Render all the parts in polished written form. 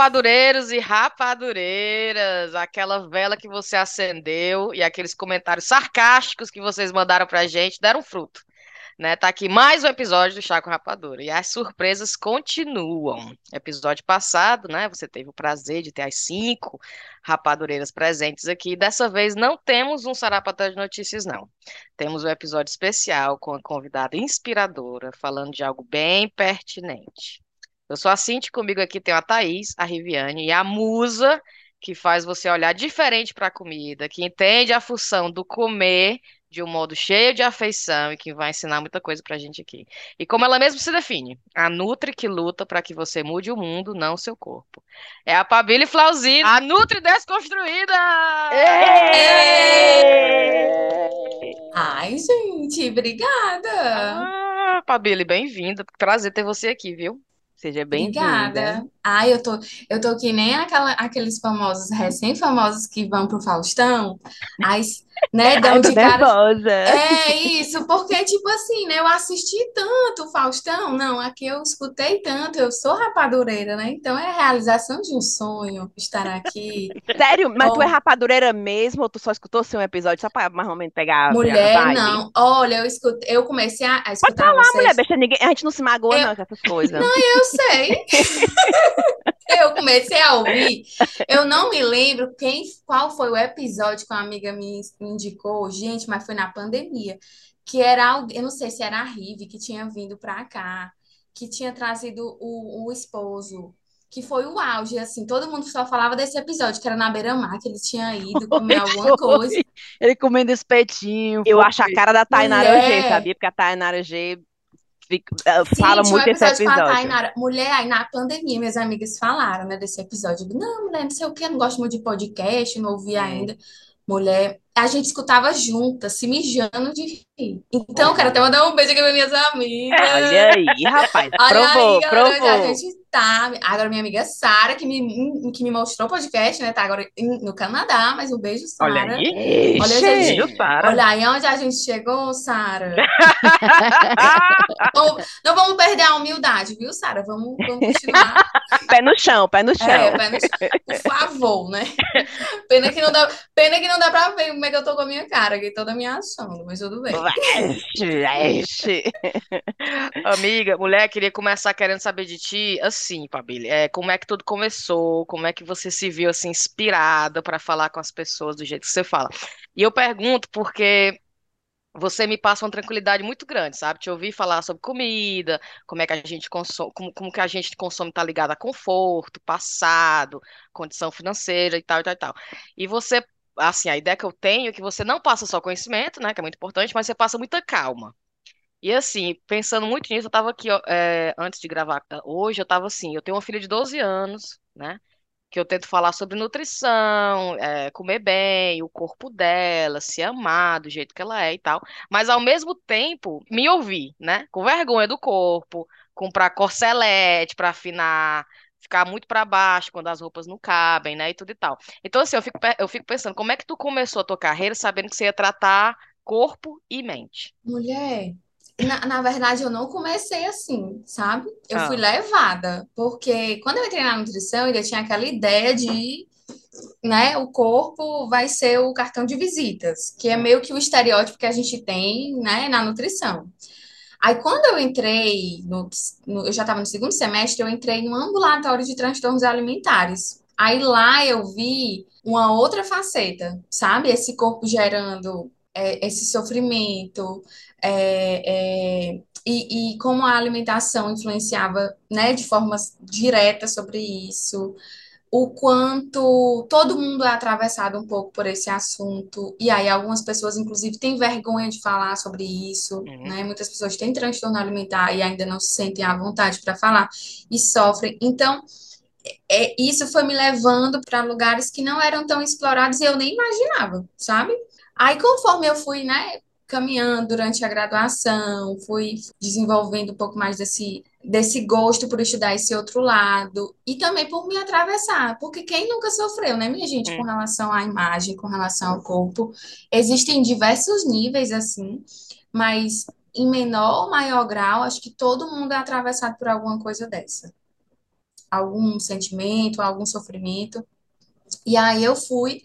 Rapadureiros e rapadureiras, aquela vela que você acendeu e aqueles comentários sarcásticos que vocês mandaram pra gente deram fruto, né? Tá aqui mais um episódio do Chá com Rapadura e as surpresas continuam. Episódio passado, né? Você teve o prazer de ter as 5 rapadureiras presentes aqui. Dessa vez não temos um Sarapatã de Notícias, não. Temos um episódio especial com a convidada inspiradora falando de algo bem pertinente. Eu sou a Cinti, comigo aqui tem a Thaís, a Riviane e a Musa, que faz você olhar diferente para a comida, que entende a função do comer de um modo cheio de afeição e que vai ensinar muita coisa para a gente aqui. E como ela mesma se define, a Nutri que luta para que você mude o mundo, não o seu corpo. É a Pabyle Flauzino, a Nutri Desconstruída! Ai, gente, obrigada! Ah, Pabyle, bem-vinda, prazer ter você aqui, viu? Seja bem-vinda. Obrigada. Ai, eu tô que nem aqueles famosos, recém-famosos que vão pro Faustão, mas, né, dão de cara... É isso, porque, tipo assim, né, eu assisti tanto o Faustão, não, aqui eu escutei tanto, eu sou rapadureira, né, então é a realização de um sonho estar aqui. Sério? Mas tu é rapadureira mesmo, ou tu só escutou seu episódio, só pra mais ou menos pegar... Mulher, não, olha, eu comecei a escutar. Pode falar, vocês... mulher, bicha, ninguém, a gente não se magoa, não, com essas coisas. Não, eu sei. Eu comecei a ouvir. Eu não me lembro qual foi o episódio que uma amiga me indicou, gente, mas foi na pandemia, que era, eu não sei se era a Rive, que tinha vindo pra cá, que tinha trazido o esposo, que foi o auge, assim, todo mundo só falava desse episódio, que era na Beira-Mar, que ele tinha ido comer alguma coisa. Ele comendo espetinho. Eu acho a cara da Tainara G, sabia? Porque a Tainara G... fala muito desse episódio. Mulher, aí na pandemia, minhas amigas falaram, né, desse episódio. Não, mulher, não sei o que, não gosto muito de podcast, não ouvi ainda. Mulher, a gente escutava junta, se mijando de rir. Então, quero até mandar um beijo aqui para minhas amigas. Olha aí, rapaz, provou. A gente tá... Agora, minha amiga Sara, que me mostrou o podcast, né, tá agora no Canadá, mas um beijo, Sara. Olha aí, olha aí onde a gente chegou, Sara. Não vamos perder a humildade, viu, Sara? Vamos continuar. Pé no chão. É, pé no chão. Por favor, né? Pena que não dá pra ver como é que eu tô com a minha cara, que toda a minha ação, mas tudo bem. Amiga, mulher, queria começar querendo saber de ti, assim, Pabyle, como é que tudo começou, como é que você se viu, assim, inspirada pra falar com as pessoas do jeito que você fala. E eu pergunto porque... você me passa uma tranquilidade muito grande, sabe? Te ouvir falar sobre comida, como é que a gente consome, como que a gente consome tá ligado a conforto, passado, condição financeira e tal, e tal, e tal. E você, assim, a ideia que eu tenho é que você não passa só conhecimento, né, que é muito importante, mas você passa muita calma. E assim, pensando muito nisso, eu tava aqui, antes de gravar hoje, eu tava assim, eu tenho uma filha de 12 anos, né? Que eu tento falar sobre nutrição, comer bem, o corpo dela, se amar do jeito que ela é e tal. Mas, ao mesmo tempo, me ouvir, né? Com vergonha do corpo, comprar corselete pra afinar, ficar muito pra baixo quando as roupas não cabem, né? E tudo e tal. Então, assim, eu fico pensando, como é que tu começou a tua carreira sabendo que você ia tratar corpo e mente? Mulher... Na verdade, eu não comecei assim, sabe? Eu fui levada, porque quando eu entrei na nutrição, ainda tinha aquela ideia de, né, o corpo vai ser o cartão de visitas, que é meio que o estereótipo que a gente tem, né, na nutrição. Aí, quando eu entrei, eu já estava no segundo semestre, eu entrei no ambulatório de transtornos alimentares. Aí, lá, eu vi uma outra faceta, sabe? Esse corpo gerando... esse sofrimento e como a alimentação influenciava, né, de forma direta sobre isso, o quanto todo mundo é atravessado um pouco por esse assunto, e aí algumas pessoas, inclusive, têm vergonha de falar sobre isso, né? Muitas pessoas têm transtorno alimentar e ainda não se sentem à vontade para falar e sofrem, então... isso foi me levando para lugares que não eram tão explorados e eu nem imaginava, sabe? Aí, conforme eu fui, né, caminhando durante a graduação, fui desenvolvendo um pouco mais desse gosto por estudar esse outro lado e também por me atravessar, porque quem nunca sofreu, né, minha gente, com relação à imagem, com relação ao corpo, existem diversos níveis, assim, mas em menor ou maior grau, acho que todo mundo é atravessado por alguma coisa dessa. algum sentimento, algum sofrimento. E aí eu fui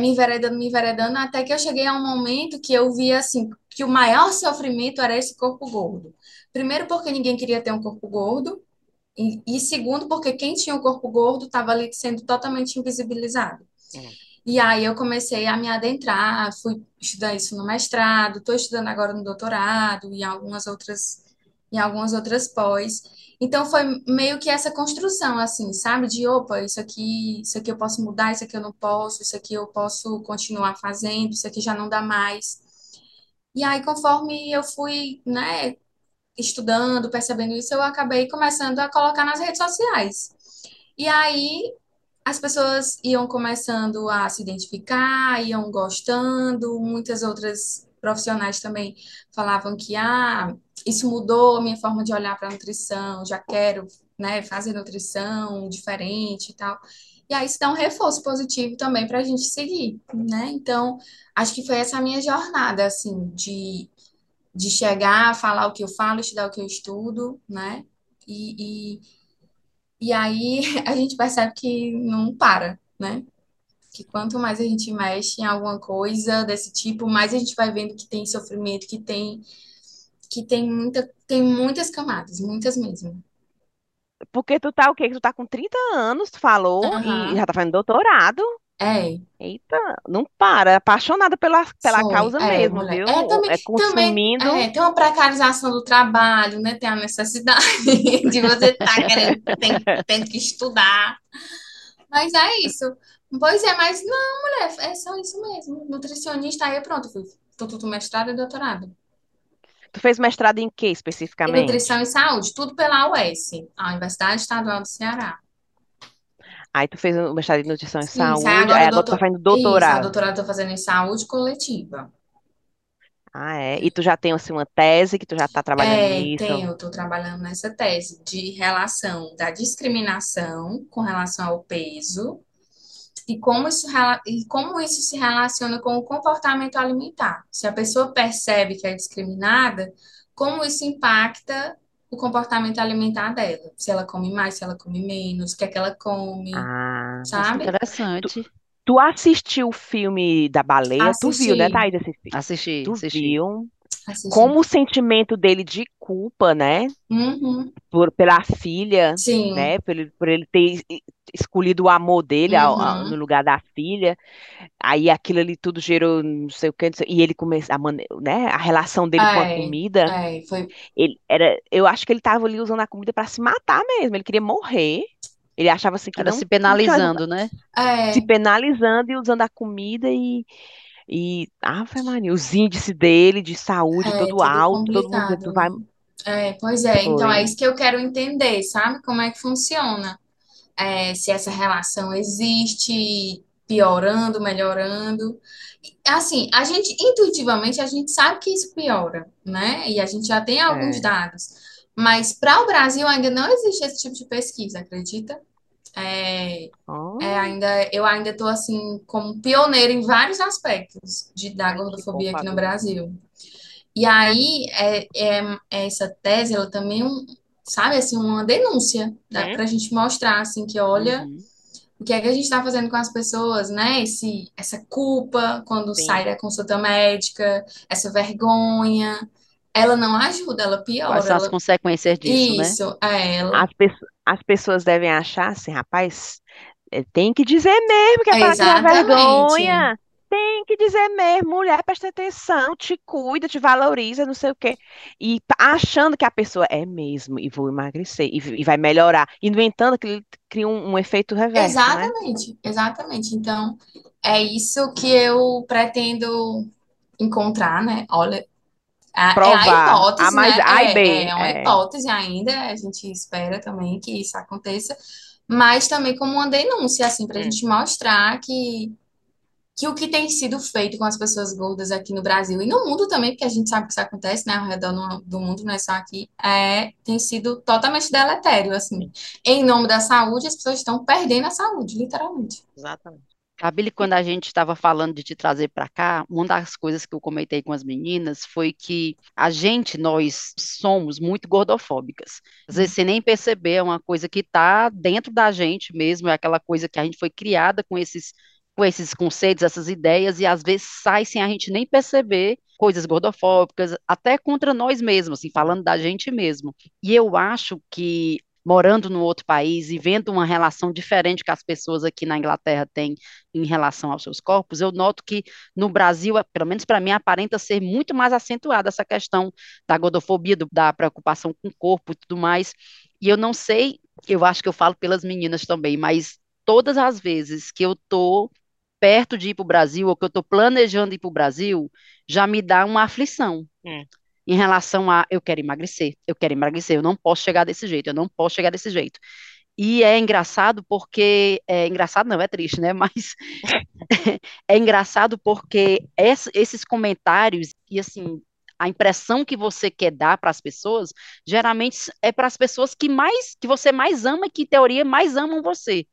me enveredando, até que eu cheguei a um momento que eu via assim, que o maior sofrimento era esse corpo gordo. Primeiro, porque ninguém queria ter um corpo gordo, e segundo, porque quem tinha um corpo gordo estava ali sendo totalmente invisibilizado. E aí eu comecei a me adentrar, fui estudar isso no mestrado, estou estudando agora no doutorado, e algumas outras pós. Então, foi meio que essa construção, assim, sabe? De, opa, isso aqui eu posso mudar, isso aqui eu não posso, isso aqui eu posso continuar fazendo, isso aqui já não dá mais. E aí, conforme eu fui, né, estudando, percebendo isso, eu acabei começando a colocar nas redes sociais. E aí, as pessoas iam começando a se identificar, iam gostando, muitas outras profissionais também falavam que, isso mudou a minha forma de olhar para a nutrição, já quero, né, fazer nutrição diferente e tal. E aí isso dá um reforço positivo também para a gente seguir, né? Então, acho que foi essa a minha jornada, assim, de chegar, falar o que eu falo, estudar o que eu estudo, né? E aí a gente percebe que não para, né? Que quanto mais a gente mexe em alguma coisa desse tipo, mais a gente vai vendo que tem sofrimento, que tem muitas camadas, muitas mesmo. Porque tu tá o quê? Tu tá com 30 anos, tu falou, e já tá fazendo doutorado. É. Eita, não para, apaixonada pela causa mesmo, mulher. Viu? É consumindo. Também, tem uma precarização do trabalho, né? Tem a necessidade de você estar querendo, tem que estudar. Mas é isso. Pois é, mas não, mulher, é só isso mesmo. Nutricionista, aí pronto, tudo mestrado e doutorado. Tu fez mestrado em quê, especificamente? Em nutrição e saúde, tudo pela UES, a Universidade Estadual do Ceará. Aí tu fez o mestrado em nutrição e saúde, agora tu tá fazendo doutorado. Isso, a doutorado eu tô fazendo em saúde coletiva. E tu já tem, assim, uma tese que tu já tá trabalhando nisso? Eu tô trabalhando nessa tese de relação da discriminação com relação ao peso e como isso se relaciona com o comportamento alimentar. Se a pessoa percebe que é discriminada, como isso impacta o comportamento alimentar dela. Se ela come mais, se ela come menos, o que é que ela come, sabe? Interessante. Tu assistiu o filme da baleia? Assisti. Tu viu, né, Thaís, esse filme? Assisti. Viu? Assisti. Como o sentimento dele de culpa, né? Uhum. Pela filha, sim, né? Por ele ter escolhido o amor dele, uhum, no lugar da filha. Aí aquilo ali tudo gerou não sei o que, e ele começou a relação dele com a comida. Foi... eu acho que ele estava ali usando a comida para se matar mesmo, ele queria morrer. Ele achava assim que era se penalizando, né? Se penalizando e usando a comida e os índices dele de saúde todo alto, complicado. Todo mundo vai... pois é, então é isso que eu quero entender, sabe? Como é que funciona? Se essa relação existe, piorando, melhorando. Assim, intuitivamente, a gente sabe que isso piora, né? E a gente já tem alguns dados. Mas para o Brasil ainda não existe esse tipo de pesquisa, acredita? Eu ainda estou assim como pioneira em vários aspectos da gordofobia aqui no Brasil. E aí essa tese, ela também, sabe, assim, uma denúncia, para a gente mostrar assim que, olha, o que é que a gente está fazendo com as pessoas, né? Essa culpa quando sai da consulta médica, essa vergonha. Ela não ajuda, ela piora. Quais são as consequências disso, né? Isso, As pessoas devem achar assim, rapaz, tem que dizer mesmo que é para criar vergonha. Tem que dizer mesmo, mulher, presta atenção, te cuida, te valoriza, não sei o quê. E achando que a pessoa é mesmo, e vou emagrecer, e vai melhorar. E, no entanto, que cria um efeito reverso, exatamente, né? Exatamente. Então, é isso que eu pretendo encontrar, né? Olha... provar. É a hipótese, mais, né? É uma hipótese ainda, a gente espera também que isso aconteça, mas também como uma denúncia, assim, pra gente mostrar que o que tem sido feito com as pessoas gordas aqui no Brasil e no mundo também, porque a gente sabe que isso acontece, né, ao redor do mundo, não é só aqui, tem sido totalmente deletério, assim. Em nome da saúde, as pessoas estão perdendo a saúde, literalmente. Exatamente. Pabyle, quando a gente estava falando de te trazer para cá, uma das coisas que eu comentei com as meninas foi que nós somos muito gordofóbicas. Às vezes, sem nem perceber, é uma coisa que está dentro da gente mesmo, é aquela coisa que a gente foi criada com esses conceitos, essas ideias, e às vezes sai sem a gente nem perceber coisas gordofóbicas, até contra nós mesmos, assim, falando da gente mesmo. E eu acho que, morando num outro país e vendo uma relação diferente que as pessoas aqui na Inglaterra têm em relação aos seus corpos, eu noto que no Brasil, pelo menos para mim, aparenta ser muito mais acentuada essa questão da gordofobia, da preocupação com o corpo e tudo mais. E eu não sei, eu acho que eu falo pelas meninas também, mas todas as vezes que eu estou perto de ir para o Brasil ou que eu estou planejando ir para o Brasil, já me dá uma aflição. Em relação a, eu quero emagrecer, eu não posso chegar desse jeito, E é engraçado porque, é triste, né, mas é engraçado porque esses comentários e, assim, a impressão que você quer dar para as pessoas, geralmente é para as pessoas que você mais ama e que, em teoria, mais amam você.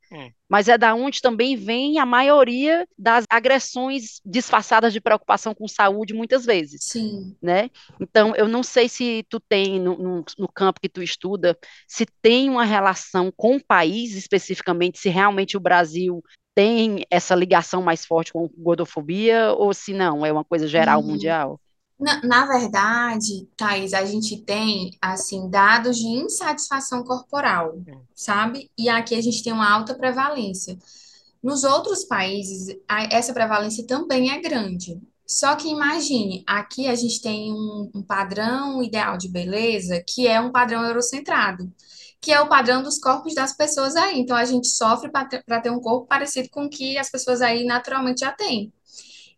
Mas é da onde também vem a maioria das agressões disfarçadas de preocupação com saúde, muitas vezes. Sim. Né? Então, eu não sei se tu tem, no campo que tu estuda, se tem uma relação com o país, especificamente, se realmente o Brasil tem essa ligação mais forte com gordofobia, ou se não, é uma coisa geral, mundial? Na verdade, Thaís, a gente tem, assim, dados de insatisfação corporal, sabe? E aqui a gente tem uma alta prevalência. Nos outros países, essa prevalência também é grande. Só que imagine, aqui a gente tem um padrão ideal de beleza que é um padrão eurocentrado, que é o padrão dos corpos das pessoas aí. Então, a gente sofre para ter um corpo parecido com o que as pessoas aí naturalmente já têm.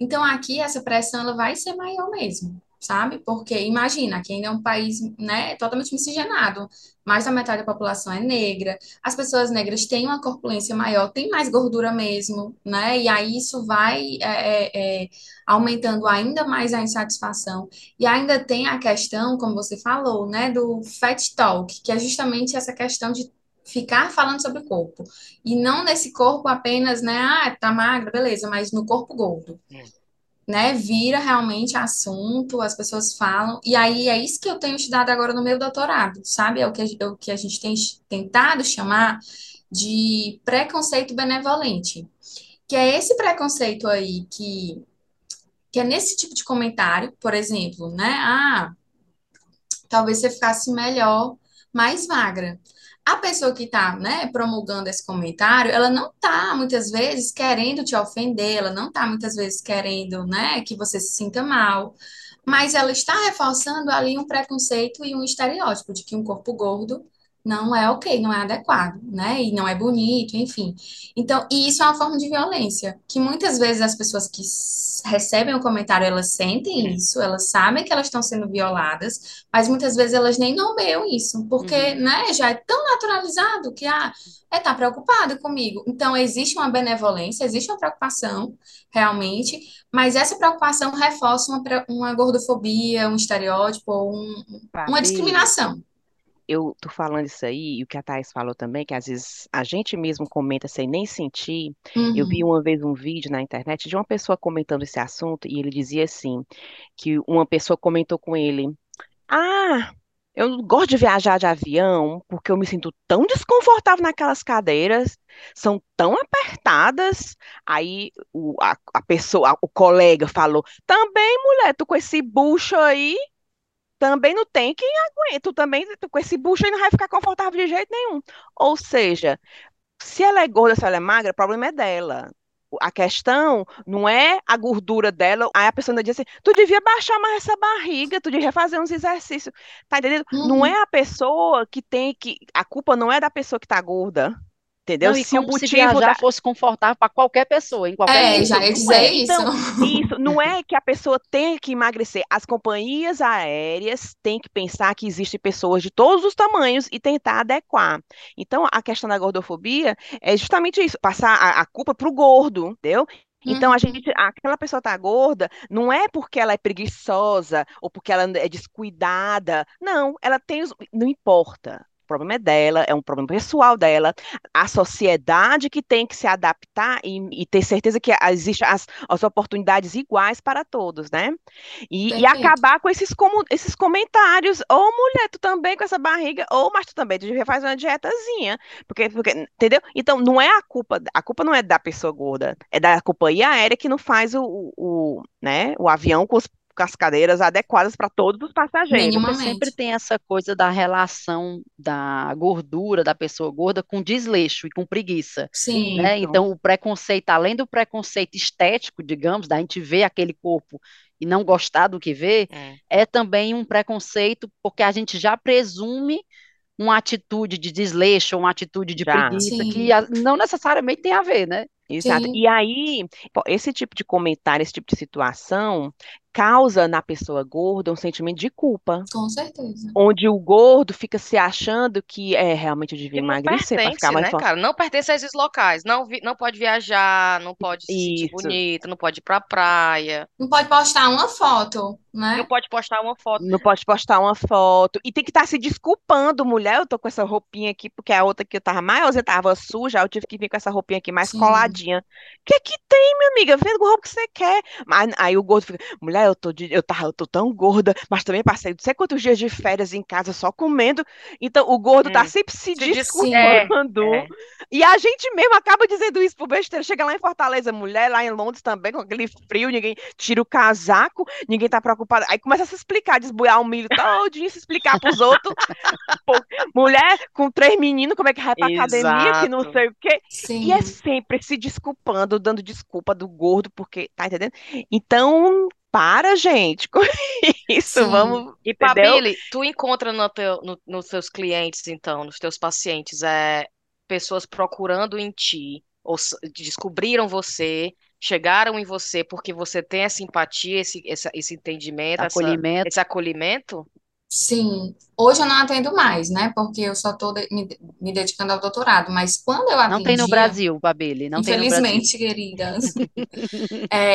Então, aqui, essa pressão ela vai ser maior mesmo, sabe? Porque, imagina, aqui ainda é um país, né, totalmente miscigenado. Mais da metade da população é negra. As pessoas negras têm uma corpulência maior, têm mais gordura mesmo, né? E aí isso vai aumentando ainda mais a insatisfação. E ainda tem a questão, como você falou, né, do fat talk, que é justamente essa questão de ficar falando sobre o corpo. E não nesse corpo apenas, né? Ah, tá magra, beleza, mas no corpo gordo. Né? Vira realmente assunto, as pessoas falam. E aí é isso que eu tenho estudado agora no meu doutorado, sabe? É o que a gente tem tentado chamar de preconceito benevolente. Que é esse preconceito aí que é nesse tipo de comentário, por exemplo, né? Ah, talvez você ficasse melhor, mais magra. A pessoa que está, né, promulgando esse comentário, ela não está, muitas vezes, querendo te ofender, ela não está, muitas vezes, querendo, né, que você se sinta mal, mas ela está reforçando ali um preconceito e um estereótipo de que um corpo gordo não é ok, não é adequado, né, e não é bonito, enfim. Então, e isso é uma forma de violência, que muitas vezes as pessoas que recebem o comentário, elas sentem isso, elas sabem que elas estão sendo violadas, mas muitas vezes elas nem nomeiam isso, porque, né, já é tão naturalizado que, tá preocupada comigo. Então, existe uma benevolência, existe uma preocupação, realmente, mas essa preocupação reforça uma gordofobia, um estereótipo, ou uma discriminação. Eu tô falando isso aí, e o que a Thaís falou também, que às vezes a gente mesmo comenta sem nem sentir. Eu vi uma vez um vídeo na internet de uma pessoa comentando esse assunto, e ele dizia assim, que uma pessoa comentou com ele, eu não gosto de viajar de avião, porque eu me sinto tão desconfortável naquelas cadeiras, são tão apertadas. Aí o colega falou, também, mulher, tu com esse bucho aí, também não tem quem aguenta, tu com esse bucho aí não vai ficar confortável de jeito nenhum. Ou seja, se ela é gorda, se ela é magra, o problema é dela. A questão não é a gordura dela. Aí a pessoa ainda diz assim, tu devia baixar mais essa barriga, tu devia fazer uns exercícios. Tá entendendo? Não é a pessoa que tem que... A culpa não é da pessoa que tá gorda. Entendeu? Não, se o motivo já fosse confortável para qualquer pessoa, em qualquer momento. Já ia dizer isso. Então, isso não é que a pessoa tenha que emagrecer. As companhias aéreas têm que pensar que existem pessoas de todos os tamanhos e tentar adequar. Então, a questão da gordofobia é justamente isso, passar a culpa para o gordo, entendeu? Então, aquela pessoa tá gorda, não é porque ela é preguiçosa ou porque ela é descuidada. Não, ela tem... Não importa. O problema é dela, é um problema pessoal dela, a sociedade que tem que se adaptar e ter certeza que existem as oportunidades iguais para todos, né? E acabar com esses comentários, ou mulher, tu também com essa barriga, ou mas tu também, tu devia fazer uma dietazinha, porque entendeu? Então, não é a culpa não é da pessoa gorda, é da companhia aérea que não faz o avião com as cadeiras adequadas para todos os passageiros. Porque sempre tem essa coisa da relação da gordura da pessoa gorda com desleixo e com preguiça. Sim. Né? Então, o preconceito, além do preconceito estético, digamos, da gente ver aquele corpo e não gostar do que vê, é também um preconceito porque a gente já presume uma atitude de desleixo, uma atitude de preguiça, que não necessariamente tem a ver, né? Exato. Sim. E aí, esse tipo de comentário, esse tipo de situação, causa na pessoa gorda um sentimento de culpa. Com certeza. Onde o gordo fica se achando que realmente eu devia emagrecer para ficar mais forte. Cara? Não pertence a esses locais. Não pode viajar, não pode se sentir bonito, não pode ir pra praia. Não pode postar uma foto, né? Não pode postar uma foto. E tem que estar se desculpando, mulher. Eu tô com essa roupinha aqui, porque a outra que eu tava maiorzinha tava suja, eu tive que vir com essa roupinha aqui mais coladinha. O que é que tem, minha amiga? Vendo com roupa que você quer. Mas aí o gordo fica, mulher, eu tô tão gorda, mas também passei não sei quantos dias de férias em casa só comendo. Então, o gordo tá sempre se desculpando. E a gente mesmo acaba dizendo isso pro besteira. Chega lá em Fortaleza, mulher, lá em Londres também, com aquele frio, ninguém tira o casaco, ninguém tá preocupado. Aí começa a se explicar, desboiar o milho todinho, se explicar pros outros. Pô, mulher com 3 meninos, como é que vai pra academia, que não sei o quê. Sim. E é sempre se desculpando, dando desculpa do gordo, porque, tá entendendo? Então... Para, gente, com isso, vamos... E, Pabyle, tu encontra nos teus clientes, então, nos teus pacientes, pessoas procurando em ti, ou descobriram você, chegaram em você porque você tem essa empatia, esse entendimento, esse acolhimento? Sim. Hoje eu não atendo mais, né? Porque eu só estou me dedicando ao doutorado. Mas quando eu atendia... Não tem no Brasil, Pabyle. Não tem no Brasil. Infelizmente, queridas.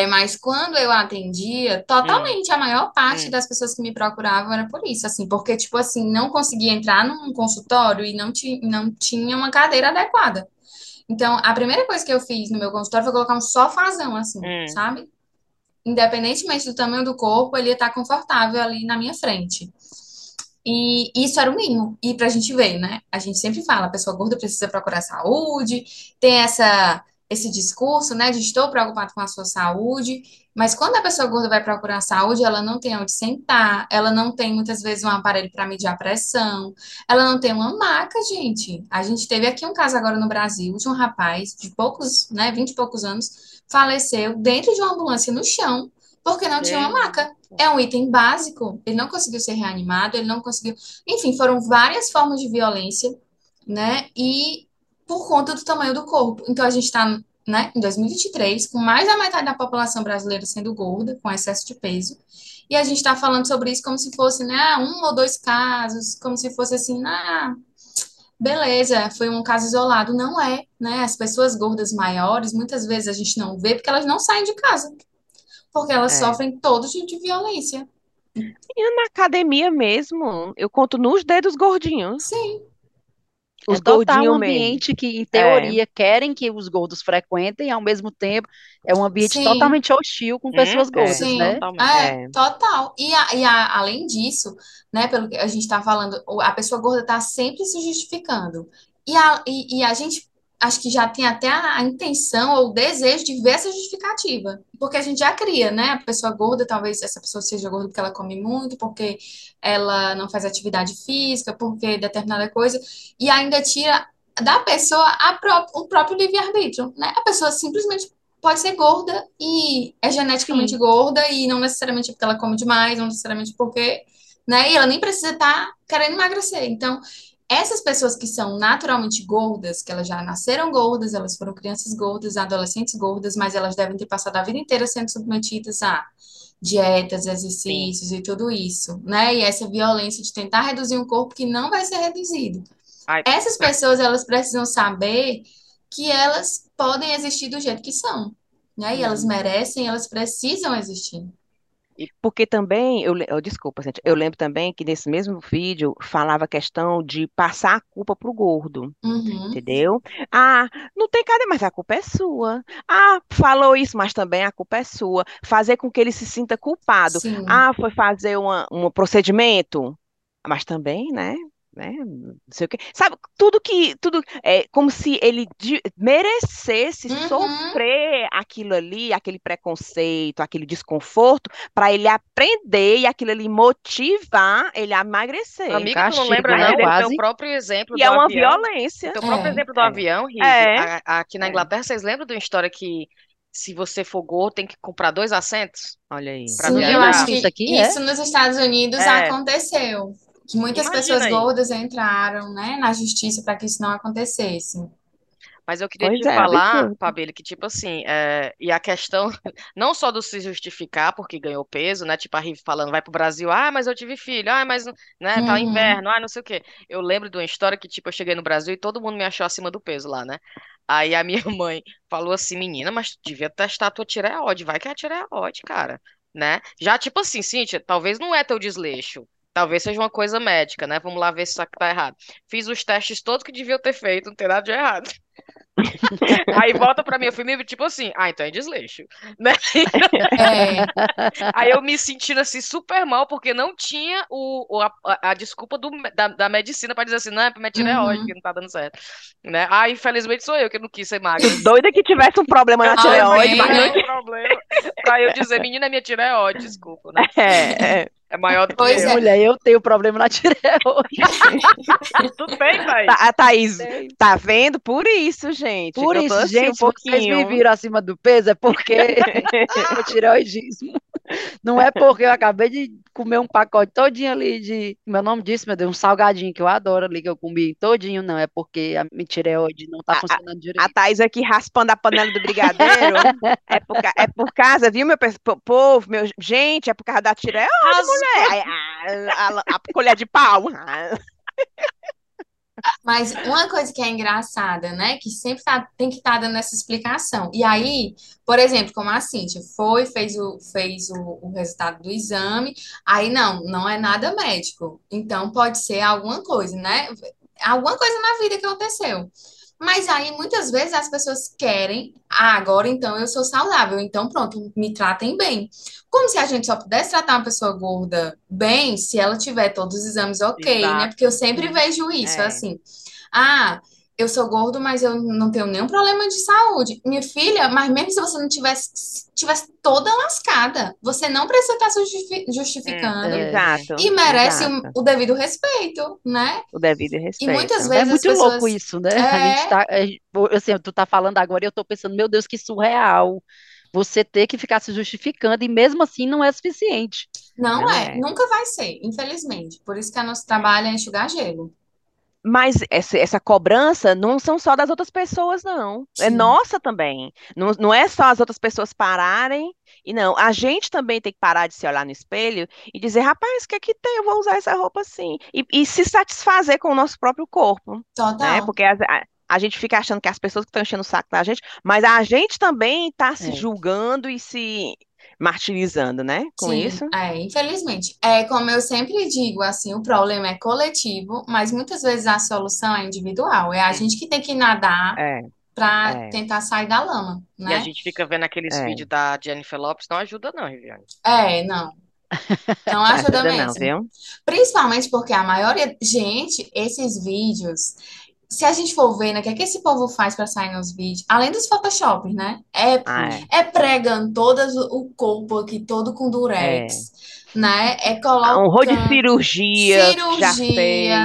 Mas quando eu atendia, totalmente a maior parte das pessoas que me procuravam era por isso, assim. Porque, tipo assim, não conseguia entrar num consultório e não tinha uma cadeira adequada. Então, a primeira coisa que eu fiz no meu consultório foi colocar um sofazão, assim, sabe? Independentemente do tamanho do corpo, ele ia estar confortável ali na minha frente. E isso era o mínimo. E pra gente ver, né? A gente sempre fala, a pessoa gorda precisa procurar saúde, tem esse discurso, né? De estou preocupado com a sua saúde. Mas quando a pessoa gorda vai procurar saúde, ela não tem onde sentar, ela não tem, muitas vezes, um aparelho para medir a pressão, ela não tem uma maca, gente. A gente teve aqui um caso agora no Brasil de um rapaz de poucos, né? 20 e poucos anos, faleceu dentro de uma ambulância no chão, porque não tinha uma maca. É um item básico, ele não conseguiu ser reanimado, ele não conseguiu... Enfim, foram várias formas de violência, né? E por conta do tamanho do corpo. Então, a gente está, né, em 2023, com mais da metade da população brasileira sendo gorda, com excesso de peso, e a gente está falando sobre isso como se fosse, né, 1 ou 2 casos, como se fosse assim, beleza, foi um caso isolado. Não é, né? As pessoas gordas maiores, muitas vezes a gente não vê porque elas não saem de casa. Porque elas sofrem todo tipo de violência. E na academia mesmo, eu conto nos dedos gordos. Sim. Os gordinhos mesmo. É um ambiente que, em teoria, querem que os gordos frequentem, ao mesmo tempo, é um ambiente totalmente hostil com pessoas gordas, né? Total. E além disso, né, pelo que a gente está falando, a pessoa gorda está sempre se justificando. E a gente... Acho que já tem até a intenção ou o desejo de ver essa justificativa. Porque a gente já cria, né? A pessoa gorda, talvez essa pessoa seja gorda porque ela come muito, porque ela não faz atividade física, porque determinada coisa. E ainda tira da pessoa o próprio livre-arbítrio, né? A pessoa simplesmente pode ser gorda e é geneticamente gorda e não necessariamente porque ela come demais, não necessariamente porque... né? E ela nem precisa estar querendo emagrecer. Então... Essas pessoas que são naturalmente gordas, que elas já nasceram gordas, elas foram crianças gordas, adolescentes gordas, mas elas devem ter passado a vida inteira sendo submetidas a dietas, exercícios e tudo isso, né? E essa violência de tentar reduzir um corpo que não vai ser reduzido. Essas pessoas, elas precisam saber que elas podem existir do jeito que são, né? E elas merecem, elas precisam existir. Porque também, desculpa, gente, eu lembro também que nesse mesmo vídeo falava a questão de passar a culpa pro gordo, Uhum. entendeu? Ah, não tem cadê, mas a culpa é sua. Ah, falou isso, mas também a culpa é sua. Fazer com que ele se sinta culpado. Sim. Ah, foi fazer um procedimento, mas também, né? Não sei o quê. Sabe, tudo é como se ele merecesse Uhum. sofrer aquilo ali, aquele preconceito, aquele desconforto, para ele aprender e aquilo ali motivar ele a emagrecer. Amiga, castigo, tu não lembra, né? Não, o teu próprio exemplo do avião. E é uma violência. Teu próprio exemplo do avião, Rick. É. Aqui na Inglaterra, vocês lembram de uma história que se você for gordo, tem que comprar 2 assentos? Olha aí. Sim, eu acho que isso, nos Estados Unidos aconteceu. Que muitas pessoas gordas entraram, né, na justiça para que isso não acontecesse. Mas eu queria te falar, Pabyle, que tipo assim, e a questão não só do se justificar porque ganhou peso, né, tipo a Rive falando, vai pro Brasil, ah, mas eu tive filho, ah, mas, né, tá Uhum. inverno, ah, não sei o quê. Eu lembro de uma história que, tipo, eu cheguei no Brasil e todo mundo me achou acima do peso lá, né? Aí a minha mãe falou assim, menina, mas tu devia testar a tua tireoide, vai que é a tireoide, cara, né? Já, tipo assim, Cíntia, talvez não é teu desleixo, talvez seja uma coisa médica, né? Vamos lá ver se isso aqui tá errado. Fiz os testes todos que devia ter feito, não tem nada de errado. Aí volta pra minha família, tipo assim, ah, então é desleixo, né? Aí eu me sentindo assim super mal, porque não tinha a desculpa da medicina pra dizer assim, não, é pra minha tireoide, Uhum. que não tá dando certo, né? Ah, infelizmente sou eu que não quis ser magra. Doida que tivesse um problema na tireoide, mas não tinha problema. Pra eu dizer, menina, é minha tireoide, desculpa, né? É maior do que eu. Mulher, eu tenho problema na tireoide. Tudo bem, Thaís? A Thaís, tá vendo? Por isso, gente. Por isso, assim, gente, vocês me viram acima do peso, é porque o tireoidismo. Não é porque eu acabei de comer um pacote todinho ali de... Meu nome disso, meu Deus, um salgadinho que eu adoro ali, que eu comi todinho, não. É porque a minha tireoide não tá funcionando direito. A Thaís aqui raspando a panela do brigadeiro. É por causa, viu, meu povo? Gente, é por causa da tireoide, mulher. A colher de pau. Mas uma coisa que é engraçada, né? Que sempre tem que estar dando essa explicação. E aí, por exemplo, como a Cíntia foi, fez o resultado do exame, aí não é nada médico. Então, pode ser alguma coisa, né? Alguma coisa na vida que aconteceu. Mas aí, muitas vezes, as pessoas querem, agora, então, eu sou saudável, então, pronto, me tratem bem. Como se a gente só pudesse tratar uma pessoa gorda bem, se ela tiver todos os exames ok, Exato. Né? Porque eu sempre vejo isso, assim, ah, eu sou gordo, mas eu não tenho nenhum problema de saúde. Minha filha, mas mesmo se você não tivesse toda lascada, você não precisa estar justificando. Exato. E merece o devido respeito, né? O devido respeito. E muitas vezes muito pessoas... louco isso, né? A gente tá... assim, tu tá falando agora e eu tô pensando, meu Deus, que surreal. Você ter que ficar se justificando e mesmo assim não é suficiente. Não é. Nunca vai ser, infelizmente. Por isso que o nosso trabalho é enxugar gelo. Mas essa cobrança não são só das outras pessoas, não. Sim. É nossa também. Não, não é só as outras pessoas pararem. E não, a gente também tem que parar de se olhar no espelho e dizer, rapaz, o que é que tem? Eu vou usar essa roupa assim. E se satisfazer com o nosso próprio corpo. Total. Né? Porque a gente fica achando que as pessoas que estão enchendo o saco da gente, mas a gente também está se julgando e se... martirizando, né? Com Sim, isso. Infelizmente. É como eu sempre digo, assim, o problema é coletivo, mas muitas vezes a solução é individual. É a gente que tem que nadar para tentar sair da lama, né? E a gente fica vendo aqueles vídeos da Jennifer Lopez, não ajuda não, Viviane. Não ajuda mesmo. Não, viu? Principalmente porque a maioria... Gente, esses vídeos... Se a gente for vendo, o que é que esse povo faz para sair nos vídeos? Além dos Photoshop, né? Pregando todo o corpo aqui, todo com durex, né? É colocando... Um rolo de cirurgia,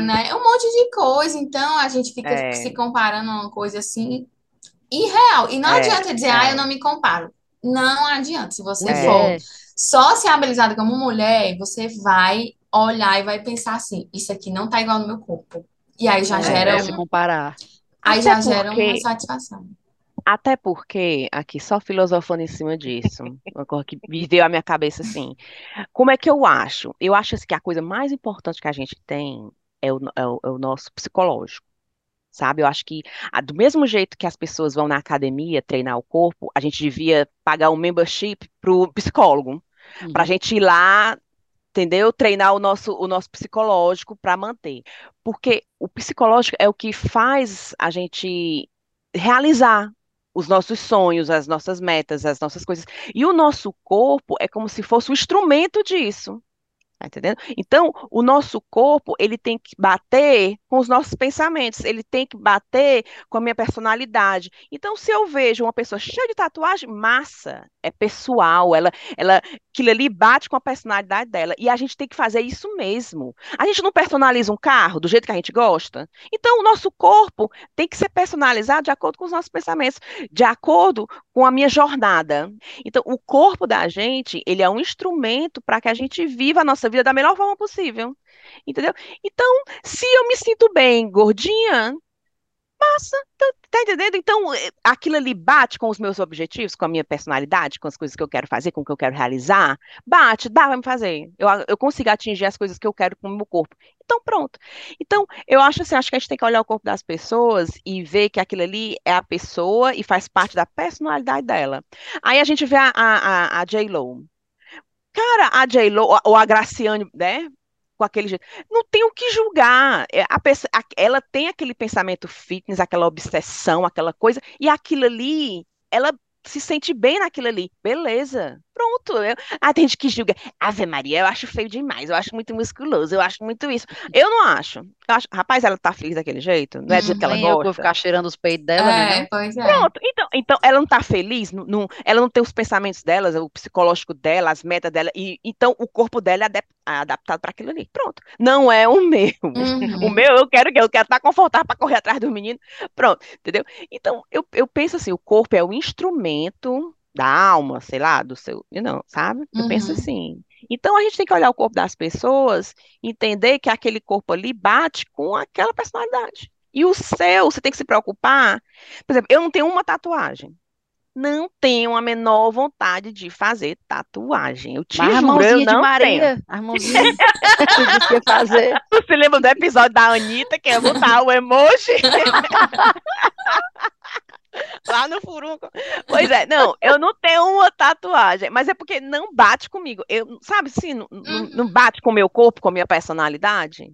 né? Um monte de coisa. Então, a gente fica se comparando a uma coisa assim irreal. E não adianta dizer, eu não me comparo. Não adianta. Se você for sociabilizada como mulher, você vai olhar e vai pensar assim, isso aqui não tá igual no meu corpo. E aí já gera se comparar. Aí até já gera uma satisfação. Até porque, aqui só filosofando em cima disso, uma coisa que me deu a minha cabeça assim, como é que eu acho? Eu acho que a coisa mais importante que a gente tem é o nosso psicológico, sabe? Eu acho que do mesmo jeito que as pessoas vão na academia treinar o corpo, a gente devia pagar um membership pro psicólogo. Pra gente ir lá, entendeu? Treinar o nosso psicológico para manter. Porque o psicológico é o que faz a gente realizar os nossos sonhos, as nossas metas, as nossas coisas. E o nosso corpo é como se fosse o instrumento disso. Tá entendendo? Então, o nosso corpo, ele tem que bater com os nossos pensamentos, ele tem que bater com a minha personalidade. Então, se eu vejo uma pessoa cheia de tatuagem, massa, é pessoal, ela, aquilo ali bate com a personalidade dela, e a gente tem que fazer isso mesmo. A gente não personaliza um carro do jeito que a gente gosta? Então, o nosso corpo tem que ser personalizado de acordo com os nossos pensamentos, de acordo com a minha jornada. Então, o corpo da gente, ele é um instrumento para que a gente viva a nossa vida da melhor forma possível, entendeu? Então, se eu me sinto bem gordinha, massa, tá entendendo? Então, aquilo ali bate com os meus objetivos, com a minha personalidade, com as coisas que eu quero fazer, com o que eu quero realizar, bate, dá pra me fazer, eu consigo atingir as coisas que eu quero com o meu corpo, então pronto. Então, eu acho assim, acho que a gente tem que olhar o corpo das pessoas e ver que aquilo ali é a pessoa e faz parte da personalidade dela. Aí a gente vê a J-Lo. Cara, a J-Lo, ou a Graciane, né, com aquele jeito, não tem o que julgar, ela tem aquele pensamento fitness, aquela obsessão, aquela coisa, e aquilo ali, ela se sente bem naquilo ali, beleza, pronto. Tem gente que julga, Ave Maria, eu acho feio demais, eu acho muito musculoso, eu acho muito isso, eu não acho, rapaz, ela tá feliz daquele jeito, não é do jeito que ela gosta. Eu vou ficar cheirando os peitos dela, né? Pois é. Pronto, então ela não tá feliz, ela não tem os pensamentos dela, o psicológico dela, as metas dela, e então o corpo dela é adaptado para aquilo ali, pronto, não é o meu, o meu eu quero estar confortável para correr atrás do menino, pronto, entendeu? Então, eu penso assim, o corpo é o instrumento da alma, sei lá, do seu, não, sabe? Eu penso assim. Então a gente tem que olhar o corpo das pessoas, entender que aquele corpo ali bate com aquela personalidade. E o seu, você tem que se preocupar. Por exemplo, eu não tenho uma tatuagem. Não tenho a menor vontade de fazer tatuagem. Eu te juro, mãozinha de Maria. As mãozinhas. Você lembra do episódio da Anitta que ia botar o emoji? Lá no furunco. Pois é, não, eu não tenho uma tatuagem, mas é porque não bate comigo. Eu, sabe, assim, não bate com o meu corpo, com a minha personalidade.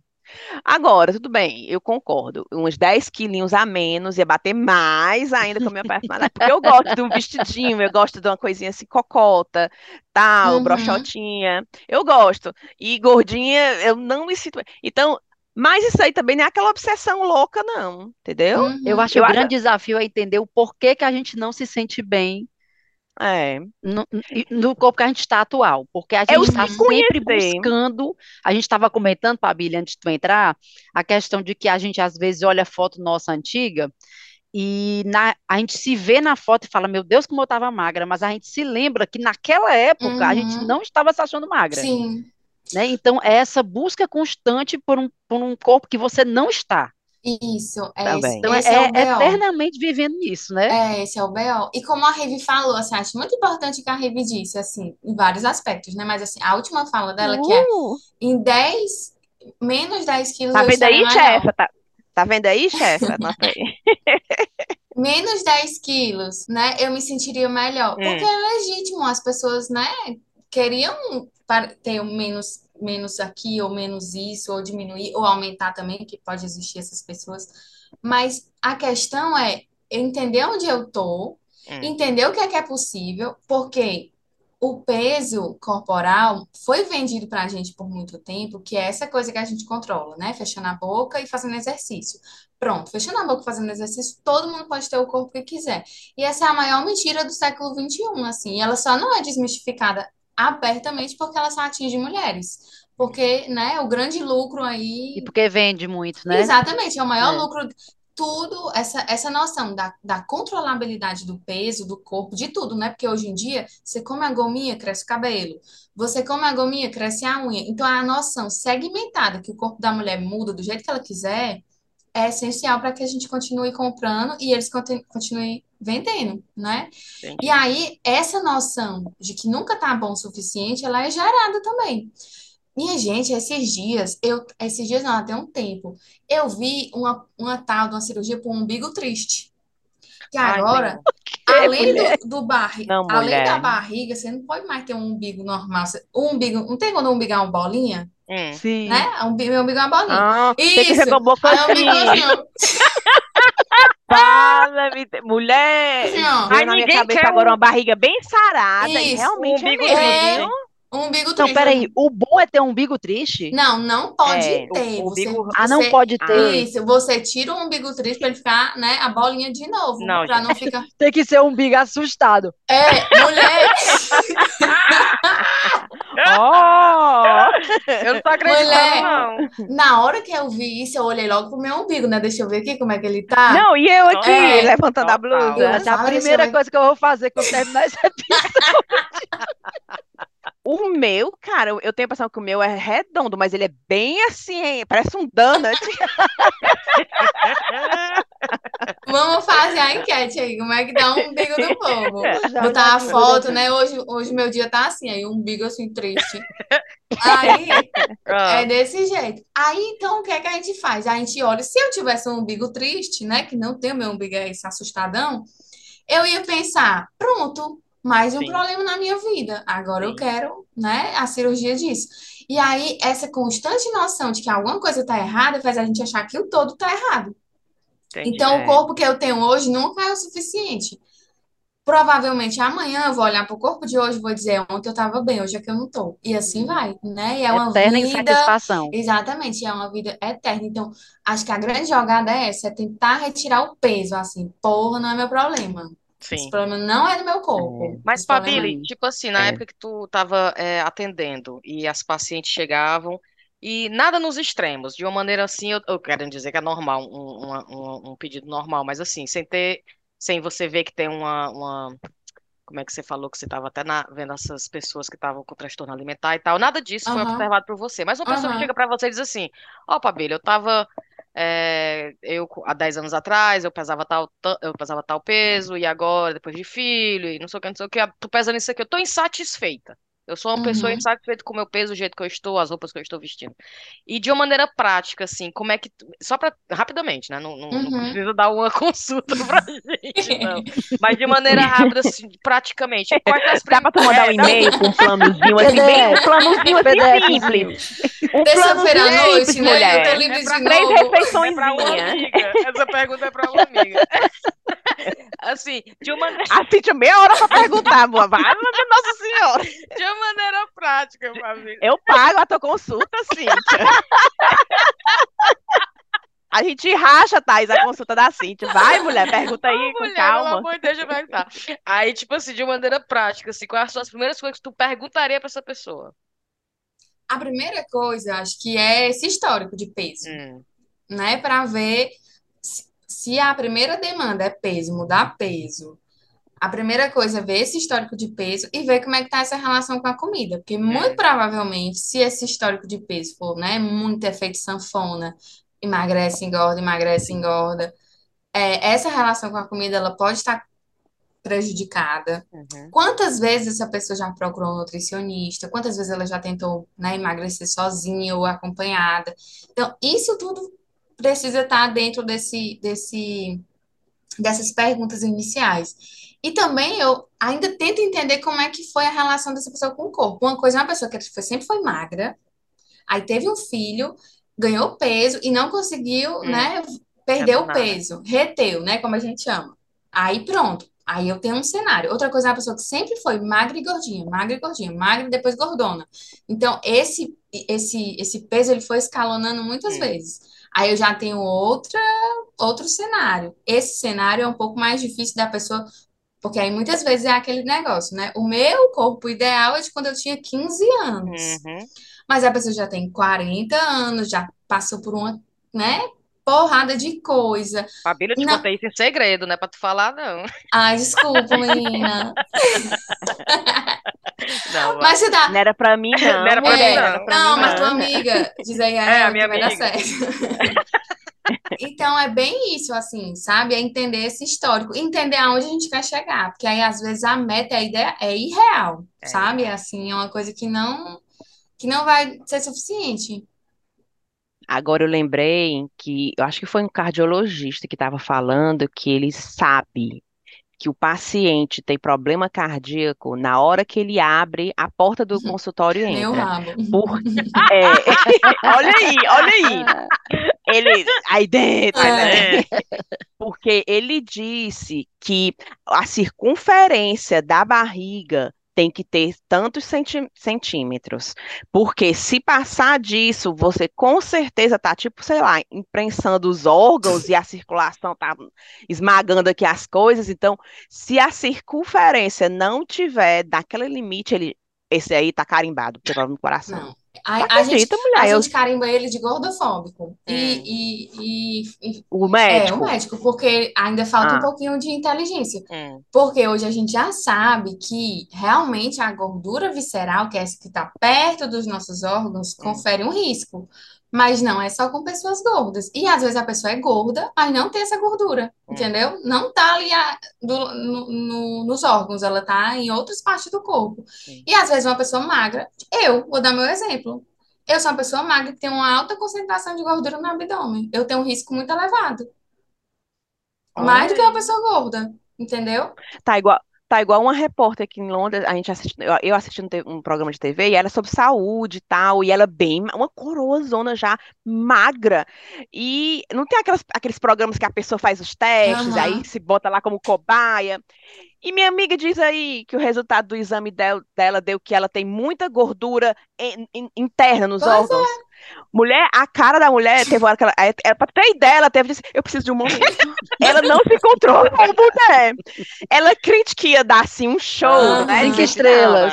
Agora, tudo bem, eu concordo. Uns 10 quilinhos a menos ia bater mais ainda com a minha personalidade. Porque eu gosto de um vestidinho, eu gosto de uma coisinha assim, cocota, tal, brochotinha. Eu gosto. E gordinha, eu não me sinto. Então. Mas isso aí também não é aquela obsessão louca, não, entendeu? Eu acho que o grande desafio é entender o porquê que a gente não se sente bem no corpo que a gente está atual. Porque a gente está sempre buscando... A gente estava comentando, Pabyle, antes de tu entrar, a questão de que a gente, às vezes, olha a foto nossa antiga e a gente se vê na foto e fala, meu Deus, como eu estava magra. Mas a gente se lembra que naquela época a gente não estava se achando magra. Sim. Né? Então, é essa busca constante por um corpo que você não está. Isso, isso. Então, é eternamente vivendo nisso, né? Esse é o B.O. E como a Revi falou, assim, acho muito importante que a Revi disse, assim, em vários aspectos, né? Mas, assim, a última fala dela, que é em menos 10 quilos... Tá vendo aí, chefa? Tá vendo aí, chefa? Anota aí. Menos 10 quilos, né? Eu me sentiria melhor. Porque é legítimo, as pessoas, né? Queriam ter menos aqui, ou menos isso, ou diminuir, ou aumentar também, que pode existir essas pessoas. Mas a questão é entender onde eu tô, entender o que é possível, porque o peso corporal foi vendido pra gente por muito tempo, que é essa coisa que a gente controla, né? Fechando a boca e fazendo exercício. Pronto, fechando a boca e fazendo exercício, todo mundo pode ter o corpo que quiser. E essa é a maior mentira do século XXI, assim. E ela só não é desmistificada abertamente porque ela só atinge mulheres. Porque, né, o grande lucro aí... E porque vende muito, né? Exatamente, é o maior lucro. Tudo, essa noção da controlabilidade do peso, do corpo, de tudo, né? Porque hoje em dia, você come a gominha, cresce o cabelo. Você come a gominha, cresce a unha. Então, a noção segmentada, que o corpo da mulher muda do jeito que ela quiser, é essencial para que a gente continue comprando e eles continuem vendendo, né? Sim. E aí, essa noção de que nunca tá bom o suficiente, ela é gerada também. Minha gente, esses dias não, até um tempo, eu vi uma tal de uma cirurgia por um umbigo triste. Que agora, Além do barriga, além da barriga, você não pode mais ter um umbigo normal. O umbigo, não tem quando o umbigo é uma bolinha? Sim. Né? O umbigo é uma bolinha. Ah, isso. Tem que ser uma boca assim. Fala, mulher. Aí na minha cabeça agora uma barriga bem sarada. Isso. E realmente umbigo é mesmo. Um umbigo triste. Não, peraí, o bom é ter um umbigo triste? Não, não pode ter. Não pode ter. Isso, você tira o umbigo triste pra ele ficar, né, a bolinha de novo. Não, pra não ficar... Tem que ser um umbigo assustado. É, mulher... Eu não tô acreditando, mulher, não. Na hora que eu vi isso, eu olhei logo pro meu umbigo, né? Deixa eu ver aqui como é que ele tá. Não, e eu aqui, levantando a blusa. A primeira coisa que eu vou fazer quando terminar esse episódio... O meu, cara, eu tenho a impressão que o meu é redondo, mas ele é bem assim, hein? Parece um donut. Vamos fazer a enquete aí, como é que dá o umbigo do povo? Botar a foto, né? Hoje meu dia tá assim, aí o umbigo assim, triste. Aí, é desse jeito. Aí, então, o que é que a gente faz? A gente olha, se eu tivesse um umbigo triste, né? Que não tem o meu umbigo esse assustadão, eu ia pensar, pronto, mais um problema na minha vida. Agora eu quero, né, a cirurgia disso. E aí, essa constante noção de que alguma coisa tá errada faz a gente achar que o todo tá errado. Entendi, então, o corpo que eu tenho hoje nunca é o suficiente. Provavelmente amanhã eu vou olhar pro corpo de hoje e vou dizer, ontem eu tava bem, hoje é que eu não tô. E assim vai, né? E é uma eterna vida... insatisfação. Exatamente, é uma vida eterna. Então, acho que a grande jogada é essa, é tentar retirar o peso, assim, porra, não é meu problema. Sim. Esse problema não é do meu corpo. Mas, Pabyle, tipo assim, na época que tu estava atendendo e as pacientes chegavam, e nada nos extremos, de uma maneira assim, eu quero dizer que é normal, um pedido normal, mas assim, sem você ver que tem uma como é que você falou que você estava até vendo essas pessoas que estavam com transtorno alimentar e tal, nada disso foi observado por você, mas uma pessoa que chega para você e diz assim, Pabyle, eu estava... eu há 10 anos atrás eu pesava tal peso e agora depois de filho e não sei o que, tô pesando isso aqui, eu tô insatisfeita, eu sou uma pessoa insatisfeita com o meu peso, o jeito que eu estou, as roupas que eu estou vestindo, e de uma maneira prática assim, como é que, só pra, rapidamente, né, não precisa dar uma consulta pra gente, não, mas de maneira rápida, assim, praticamente dá pra tu mandar um e-mail com um planozinho assim, bem, um planozinho assim simples. Terça-feira à noite, né? Eu tô livre de novo. 3 refeições pra uma amiga. Essa pergunta é pra uma amiga. Assim, de uma... Assim, tinha meia hora pra perguntar, boa. Vai, Nossa Senhora. De uma maneira prática, Pabyle. Eu pago a tua consulta, Cíntia. A gente racha, Thaís, a consulta da Cíntia. Vai, mulher, pergunta aí, com calma. Pelo amor de Deus, eu perguntar. Aí, tipo assim, de uma maneira prática, assim, quais são as primeiras coisas que tu perguntaria pra essa pessoa? A primeira coisa, acho que é esse histórico de peso, né? Para ver se a primeira demanda é peso, mudar peso. A primeira coisa é ver esse histórico de peso e ver como é que tá essa relação com a comida. Porque muito provavelmente, se esse histórico de peso for, né, muito efeito sanfona, emagrece, engorda, essa relação com a comida, ela pode estar prejudicada. Quantas vezes essa pessoa já procurou um nutricionista? Quantas vezes ela já tentou, né, emagrecer sozinha ou acompanhada? Então, isso tudo precisa estar dentro dessas perguntas iniciais. E também eu ainda tento entender como é que foi a relação dessa pessoa com o corpo. Uma coisa é uma pessoa que sempre foi magra, aí teve um filho, ganhou peso e não conseguiu, né, perder o peso, reteu, né, como a gente chama. Aí pronto. Aí eu tenho um cenário. Outra coisa é a pessoa que sempre foi magra e gordinha, magra e depois gordona. Então, esse peso ele foi escalonando muitas vezes. Aí eu já tenho outro cenário. Esse cenário é um pouco mais difícil da pessoa, porque aí muitas vezes é aquele negócio, né? O meu corpo ideal é de quando eu tinha 15 anos. Mas a pessoa já tem 40 anos, já passou por uma, né, porrada de coisa. Pabyle, eu te contei isso em segredo, não é pra tu falar, não. Ai, desculpa, menina. Não, mas você tá... Não era pra mim, não. Não, era pra mim, não. Não, mas tua amiga, diz aí, a minha amiga. Vai dar certo. Então, é bem isso, assim, sabe? É entender esse histórico, entender aonde a gente quer chegar, porque aí, às vezes, a meta, a ideia é irreal, sabe? Assim, é uma coisa que não vai ser suficiente. Agora eu lembrei que, eu acho que foi um cardiologista que estava falando que ele sabe que o paciente tem problema cardíaco na hora que ele abre a porta do consultório e entra. Meu rabo. Olha aí. Ele, aí dentro, né? Porque ele disse que a circunferência da barriga tem que ter tantos centímetros, porque se passar disso, você com certeza tá, tipo, sei lá, imprensando os órgãos e a circulação tá esmagando aqui as coisas. Então, se a circunferência não tiver daquele limite, esse aí tá carimbado, porque tá no coração. Não. A gente carimba ele de gordofóbico. O médico. O médico, porque ainda falta um pouquinho de inteligência. Porque hoje a gente já sabe que realmente a gordura visceral, que é essa que está perto dos nossos órgãos, confere um risco. Mas não é só com pessoas gordas. E às vezes a pessoa é gorda, mas não tem essa gordura, entendeu? Não tá ali nos órgãos, ela tá em outras partes do corpo. E às vezes uma pessoa magra, eu vou dar meu exemplo. Eu sou uma pessoa magra que tem uma alta concentração de gordura no abdômen. Eu tenho um risco muito elevado. Mais do que uma pessoa gorda, entendeu? Tá igual uma repórter aqui em Londres, a gente assistindo, eu assistindo um programa de TV, e ela é sobre saúde e tal, e ela bem, uma coroazona já, magra, e não tem aqueles programas que a pessoa faz os testes, aí se bota lá como cobaia, e minha amiga diz aí que o resultado do exame dela deu que ela tem muita gordura interna nos órgãos. Mulher, a cara da mulher teve uma hora que ela pra ter ideia, ela teve disse, eu preciso de um momento. Ela não se controla como mulher. Ela critiquia dar assim um show, né? 5 estrelas.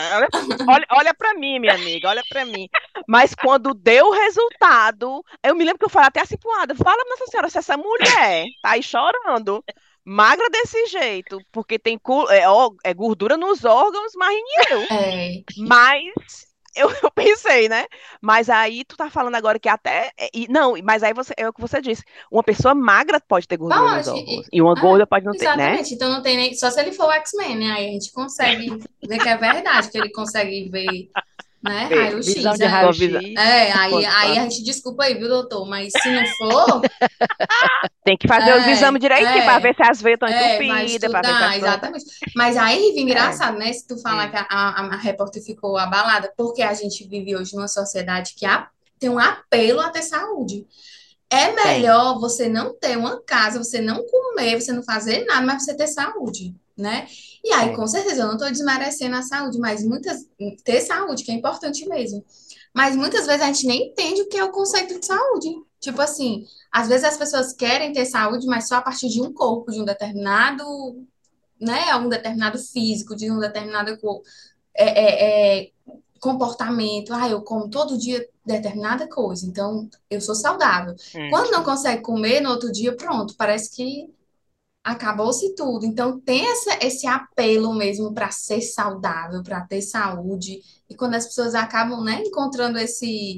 Olha pra mim, minha amiga, olha pra mim. Mas quando deu o resultado, eu me lembro que eu falei até assim pro lado, fala, nossa senhora, se essa mulher tá aí chorando, magra desse jeito, porque tem gordura nos órgãos, mas eu pensei, né? Mas aí tu tá falando agora que até... Não, mas aí é o que você disse. Uma pessoa magra pode ter gordura nos órgãos. E uma gorda pode não ter, né? Exatamente. Então não tem nem... Só se ele for o X-Men, né? Aí a gente consegue ver que é verdade, que ele consegue ver... Né? Raio-X, né? Aí a gente desculpa aí, viu, doutor? Mas se não for... Tem que fazer os exames direitinho para ver se as veias estão entupidas. Exatamente. Mas aí, Rivi, engraçado, né? Se tu falar que a repórter ficou abalada, porque a gente vive hoje numa sociedade que tem um apelo a ter saúde. É melhor você não ter uma casa, você não comer, você não fazer nada, mas você ter saúde, né? E aí, com certeza, eu não estou desmerecendo a saúde, mas ter saúde, que é importante mesmo. Mas muitas vezes a gente nem entende o que é o conceito de saúde. Tipo assim, às vezes as pessoas querem ter saúde, mas só a partir de um corpo, de um determinado, né, um determinado físico, de um determinado comportamento. Ah, eu como todo dia determinada coisa, então eu sou saudável. Quando não consegue comer, no outro dia, pronto, parece que... acabou-se tudo. Então, tem esse apelo mesmo para ser saudável, para ter saúde. E quando as pessoas acabam, né, encontrando esse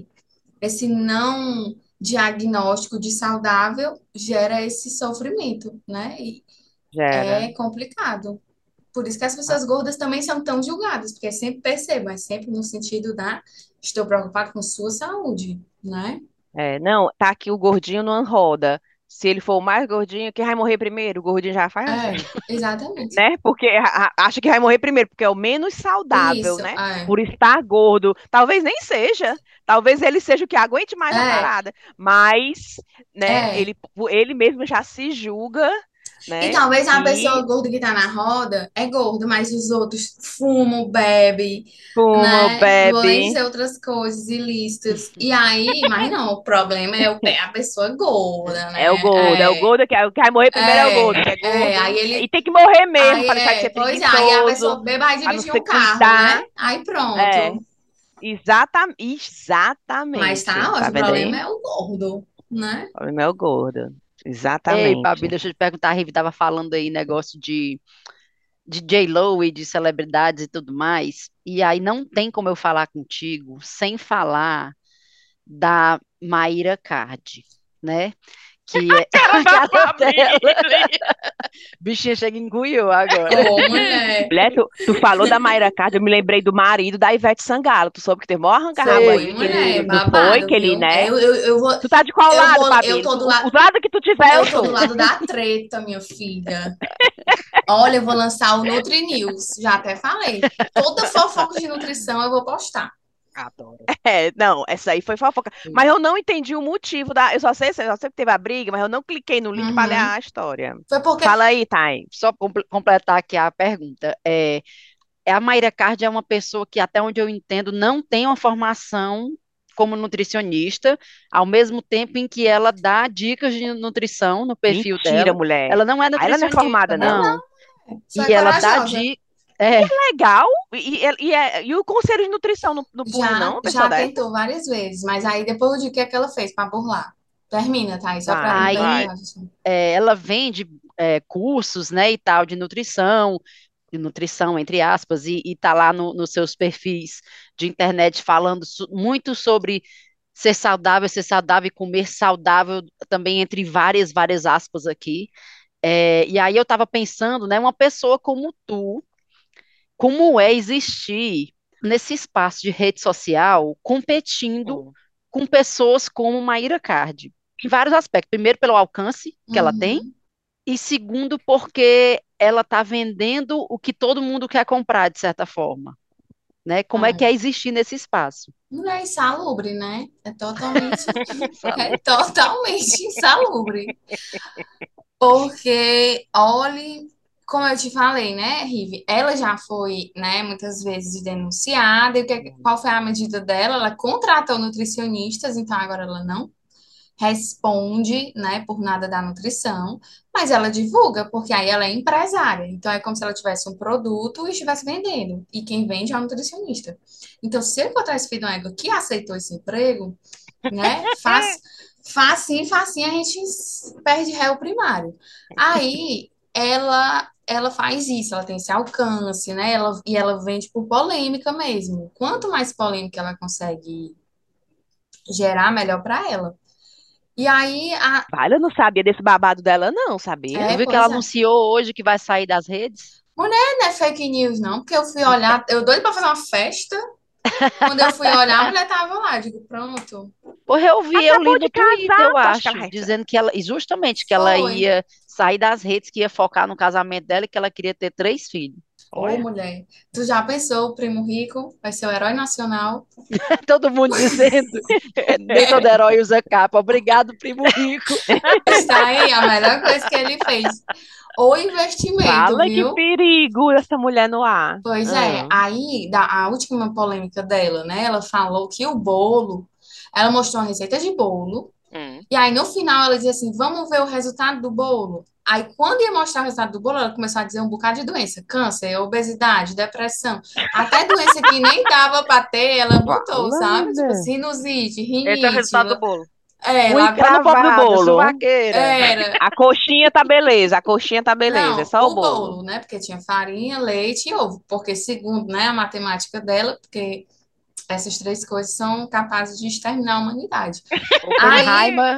não diagnóstico de saudável, gera esse sofrimento, né? E é complicado. Por isso que as pessoas gordas também são tão julgadas, porque sempre percebam, é sempre no sentido da estou preocupada com sua saúde, né? Não, tá aqui o gordinho numa roda. Se ele for o mais gordinho, quem vai morrer primeiro? O gordinho já faz assim. Exatamente. Né? Porque acha que vai morrer primeiro, porque é o menos saudável, isso, né? Por estar gordo. Talvez nem seja. Talvez ele seja o que aguente mais a parada. Mas, né? Ele mesmo já se julga, né? E talvez a pessoa gorda que tá na roda é gorda, mas os outros fumam, bebem. Vão ser outras coisas ilícitas. E aí, mas não, o problema é a pessoa gorda, né? É o gordo, que vai morrer primeiro é o gordo. Que é gordo. E tem que morrer mesmo para deixar de ser preguiçoso. Aí a pessoa bebe, vai dirigir um carro, né? Aí pronto. Exatamente. Mas tá ótimo, o problema é o gordo, né? O problema é o gordo. Exatamente. Ei, Pabyle, deixa eu te perguntar, a Rivi estava falando aí negócio de J-Lo e de celebridades e tudo mais, e aí não tem como eu falar contigo sem falar da Mayra Cardi, né? Que é bichinha chega e engoliu agora. Mulher, tu falou da Mayra Cardi, eu me lembrei do marido da Ivete Sangalo. Tu soube que teve mó arranca-rabo aí. Né? Tu tá de qual lado, Pabyle? O lado que tu tiver, eu tô. Eu tô do lado da treta, minha filha. Olha, eu vou lançar o Nutri News, já até falei. Toda fofoca de nutrição eu vou postar. Adoro. É, não, essa aí foi fofoca. Mas eu não entendi o motivo da... Eu só sei que teve a briga, mas eu não cliquei no link para ler a história. Foi porque... Fala aí, Thay. Só completar aqui a pergunta. A Mayra Cardi é uma pessoa que, até onde eu entendo, não tem uma formação como nutricionista, ao mesmo tempo em que ela dá dicas de nutrição no perfil dela. Mentira, mulher. Ela não é nutricionista. Ela não é formada, não. E ela dá dicas. Que legal! E o conselho de nutrição no público, não? Já tentou várias vezes, mas aí depois o que é que ela fez para burlar? Termina, tá? Só pra aí, ela vende cursos, né, e tal, de nutrição, entre aspas, e tá lá nos seus perfis de internet falando muito sobre ser saudável e comer saudável também, entre várias aspas aqui. E aí eu tava pensando, né, uma pessoa como tu, como é existir nesse espaço de rede social competindo com pessoas como Mayra Cardi, em vários aspectos. Primeiro, pelo alcance que ela tem, e segundo, porque ela está vendendo o que todo mundo quer comprar, de certa forma. Né? Como é que é existir nesse espaço? Não é insalubre, né? É totalmente, insalubre. Porque, olha... Como eu te falei, né, Rive? Ela já foi, né, muitas vezes denunciada. E qual foi a medida dela? Ela contratou nutricionistas, então agora ela não responde, né, por nada da nutrição, mas ela divulga, porque aí ela é empresária. Então é como se ela tivesse um produto e estivesse vendendo. E quem vende é o nutricionista. Então, se eu encontrar esse filho que aceitou esse emprego, né, facinho, a gente perde réu primário. Aí ela faz isso, ela tem esse alcance, né? Ela vende por polêmica mesmo. Quanto mais polêmica ela consegue gerar, melhor para ela. E aí... Eu não sabia desse babado dela, não, sabia? Eu vi que ela anunciou hoje que vai sair das redes. Mulher, não é fake news, não, porque eu fui olhar... Eu doido para fazer uma festa. Quando eu fui olhar, a mulher tava lá. Digo, pronto. Porra, eu li no Twitter, eu acho, dizendo que ela... Justamente, que ela ia... sair das redes, que ia focar no casamento dela e que ela queria ter 3 filhos. Ô, mulher, tu já pensou, o Primo Rico vai ser o herói nacional? Todo mundo dizendo, nem todo herói usa capa. Obrigado, Primo Rico. Está aí a melhor coisa que ele fez. O investimento, fala, viu? Que perigo essa mulher no ar. Pois é, aí, a última polêmica dela, né, ela falou que ela mostrou uma receita de bolo. E aí, no final, ela dizia assim, vamos ver o resultado do bolo. Aí, quando ia mostrar o resultado do bolo, ela começou a dizer um bocado de doença. Câncer, obesidade, depressão. Até doença que nem dava pra ter, ela botou, sabe? Tipo, sinusite, rinite. Esse é o resultado do bolo. Ela gravava no bolo. A coxinha tá beleza, não, é só o bolo, né? Porque tinha farinha, leite e ovo. Porque, segundo, né, a matemática dela, porque... essas 3 coisas são capazes de exterminar a humanidade.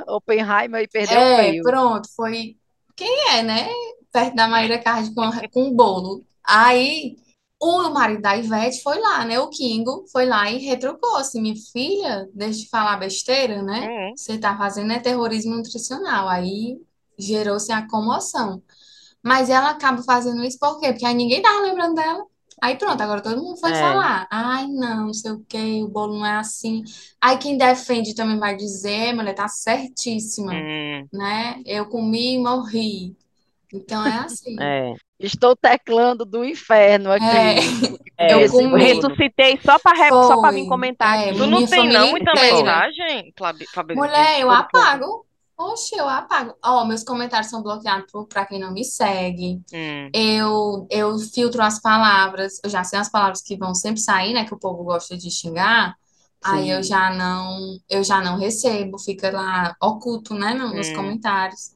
Oppenheimer e perder o feio. Pronto, foi... Quem é, né? Perto da Mayra Cardi com o bolo. Aí, o marido da Ivete foi lá, né? O Kingo foi lá e retrucou assim, minha filha, deixa de falar besteira, né? Você tá fazendo terrorismo nutricional. Aí, gerou-se a comoção. Mas ela acaba fazendo isso por quê? Porque aí ninguém tava lembrando dela. Aí pronto, agora todo mundo foi falar. Ai, não sei o quê, o bolo não é assim. Aí quem defende também vai dizer, mulher, tá certíssima, né? Eu comi e morri. Então é assim. Estou teclando do inferno aqui. Eu ressuscitei só pra vir comentar. Tu não tem não muita mensagem, Fabio? Mulher, eu apago. Oxe, eu apago. Ó, meus comentários são bloqueados pra quem não me segue. Eu filtro as palavras. Eu já sei as palavras que vão sempre sair, né? Que o povo gosta de xingar. Sim. Aí eu já não recebo. Fica lá oculto, né? Nos comentários.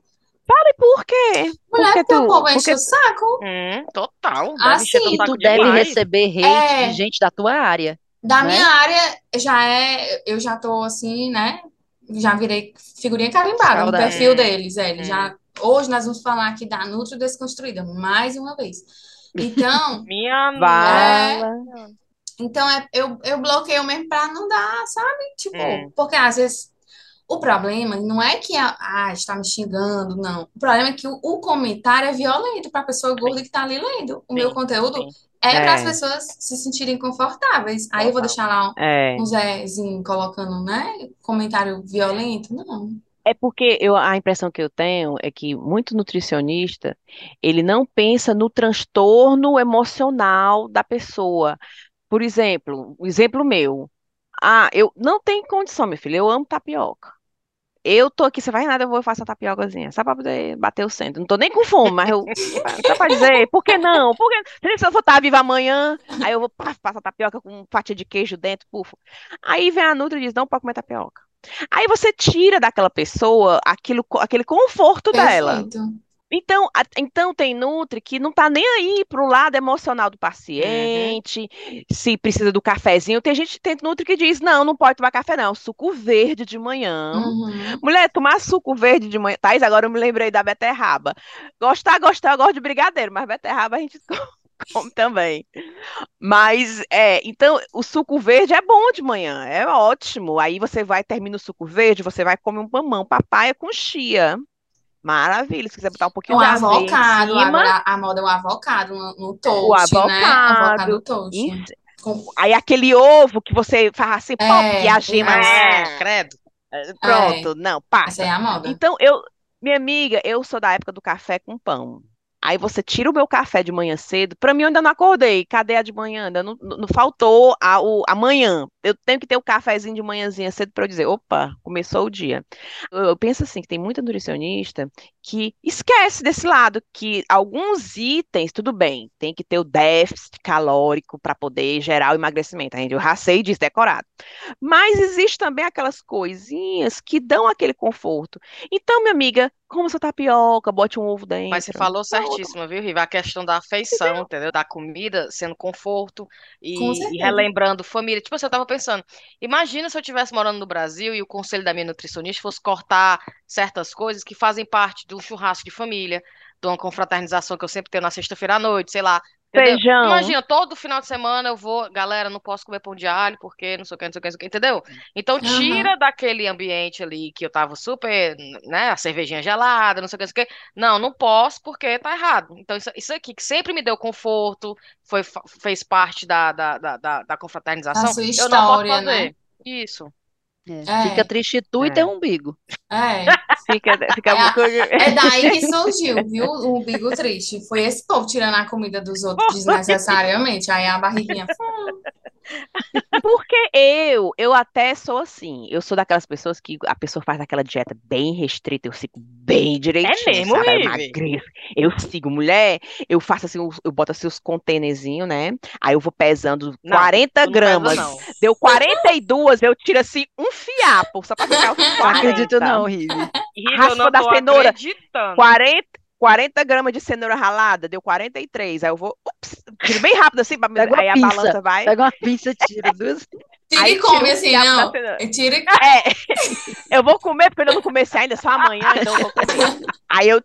Pare, por quê? Mulher, porque o povo enche o saco. Total. Assim, tu deve receber hate de gente da tua área. Da minha área, eu já tô assim, né? Já virei figurinha carimbada no perfil deles. Hoje nós vamos falar aqui da Nutri Desconstruída, mais uma vez. Então... minha mala. Então, eu bloqueio mesmo pra não dar, sabe? Tipo, porque às vezes O problema não é que está me xingando, não. O problema é que o comentário é violento para a pessoa gorda que está ali lendo. O meu conteúdo é para as pessoas se sentirem confortáveis. Aí eu vou deixar lá um Zezinho colocando, né, comentário violento. Não. É porque a impressão que eu tenho é que muito nutricionista, ele não pensa no transtorno emocional da pessoa. Por exemplo, um exemplo meu. Ah, eu não tenho condição, meu filho, eu amo tapioca. Eu tô aqui, você vai nada, eu faço a tapiocazinha, só pra poder bater o centro. Não tô nem com fome, mas eu... Só pra dizer, por que não? Por que... Se eu for estar viva amanhã, aí eu vou passar a tapioca com uma fatia de queijo dentro, puf. Aí vem a Nutri e diz, não pode comer tapioca. Aí você tira daquela pessoa aquele conforto dela. Então, tem Nutri que não tá nem aí pro lado emocional do paciente, se precisa do cafezinho. Tem Nutri que diz, não pode tomar café não, suco verde de manhã. Uhum. Mulher, tomar suco verde de manhã. Thaís, agora eu me lembrei da beterraba. Eu gosto de brigadeiro, mas beterraba a gente come também. Mas, então, o suco verde é bom de manhã, é ótimo. Aí você termina o suco verde, você vai comer um mamão, papaya com chia. Maravilha, se quiser botar um pouquinho de aveia em cima. A moda é o avocado no toast, né? Avocado no toast. Aí aquele ovo que você faz assim, pop, e a gema, credo. Pronto, não, passa. Essa é a moda. Então, minha amiga, eu sou da época do café com pão. Aí você tira o meu café de manhã cedo. Pra mim, eu ainda não acordei. Cadê a de manhã? Ainda não faltou a manhã. Eu tenho que ter o cafezinho de manhãzinha cedo para eu dizer, opa, começou o dia. Eu penso assim, que tem muita nutricionista que esquece desse lado, que alguns itens, tudo bem, tem que ter o déficit calórico para poder gerar o emagrecimento. Eu racei disso, decorado. Mas existe também aquelas coisinhas que dão aquele conforto. Então, minha amiga, como sua tapioca, bote um ovo dentro. Mas você falou certíssimo, viu, Riva? A questão da afeição, entendeu? Da comida sendo conforto e relembrando família. Tipo, eu tava pensando, imagina se eu estivesse morando no Brasil e o conselho da minha nutricionista fosse cortar certas coisas que fazem parte de um churrasco de família, de uma confraternização que eu sempre tenho na sexta-feira à noite, sei lá. Feijão. Imagina, todo final de semana eu vou, galera, não posso comer pão de alho, porque não sei o que, entendeu? Então tira daquele ambiente ali que eu tava super, né, a cervejinha gelada, não sei o que. Não posso, porque tá errado. Então isso aqui, que sempre me deu conforto, fez parte da confraternização, a sua história, eu não posso fazer. Né? Isso. Fica triste tu e teu umbigo. É daí que surgiu, viu? O umbigo triste. Foi esse povo tirando a comida dos outros desnecessariamente. Aí a barriguinha... Porque eu até sou assim. Eu sou daquelas pessoas que a pessoa faz aquela dieta bem restrita. Eu sigo bem direitinho, mesmo, sabe? Eu emagreço. Eu sigo, mulher. Eu faço assim, eu boto assim os contêinerzinhos, né? Aí eu vou pesando 40 gramas. Não peso, não. Deu 42, eu tiro assim um fiapo. Só pra ficar o fiapo. Não acredito não, Rive. Raspa da cenoura. Acreditando. 40 gramas de cenoura ralada, deu 43. Aí eu vou, tiro bem rápido assim, aí a balança vai. Pega uma pinça, tira duas. Tira e come assim, não. Tira e come. Eu vou comer, porque eu não comecei ainda, só amanhã, então eu vou comer. Aí eu,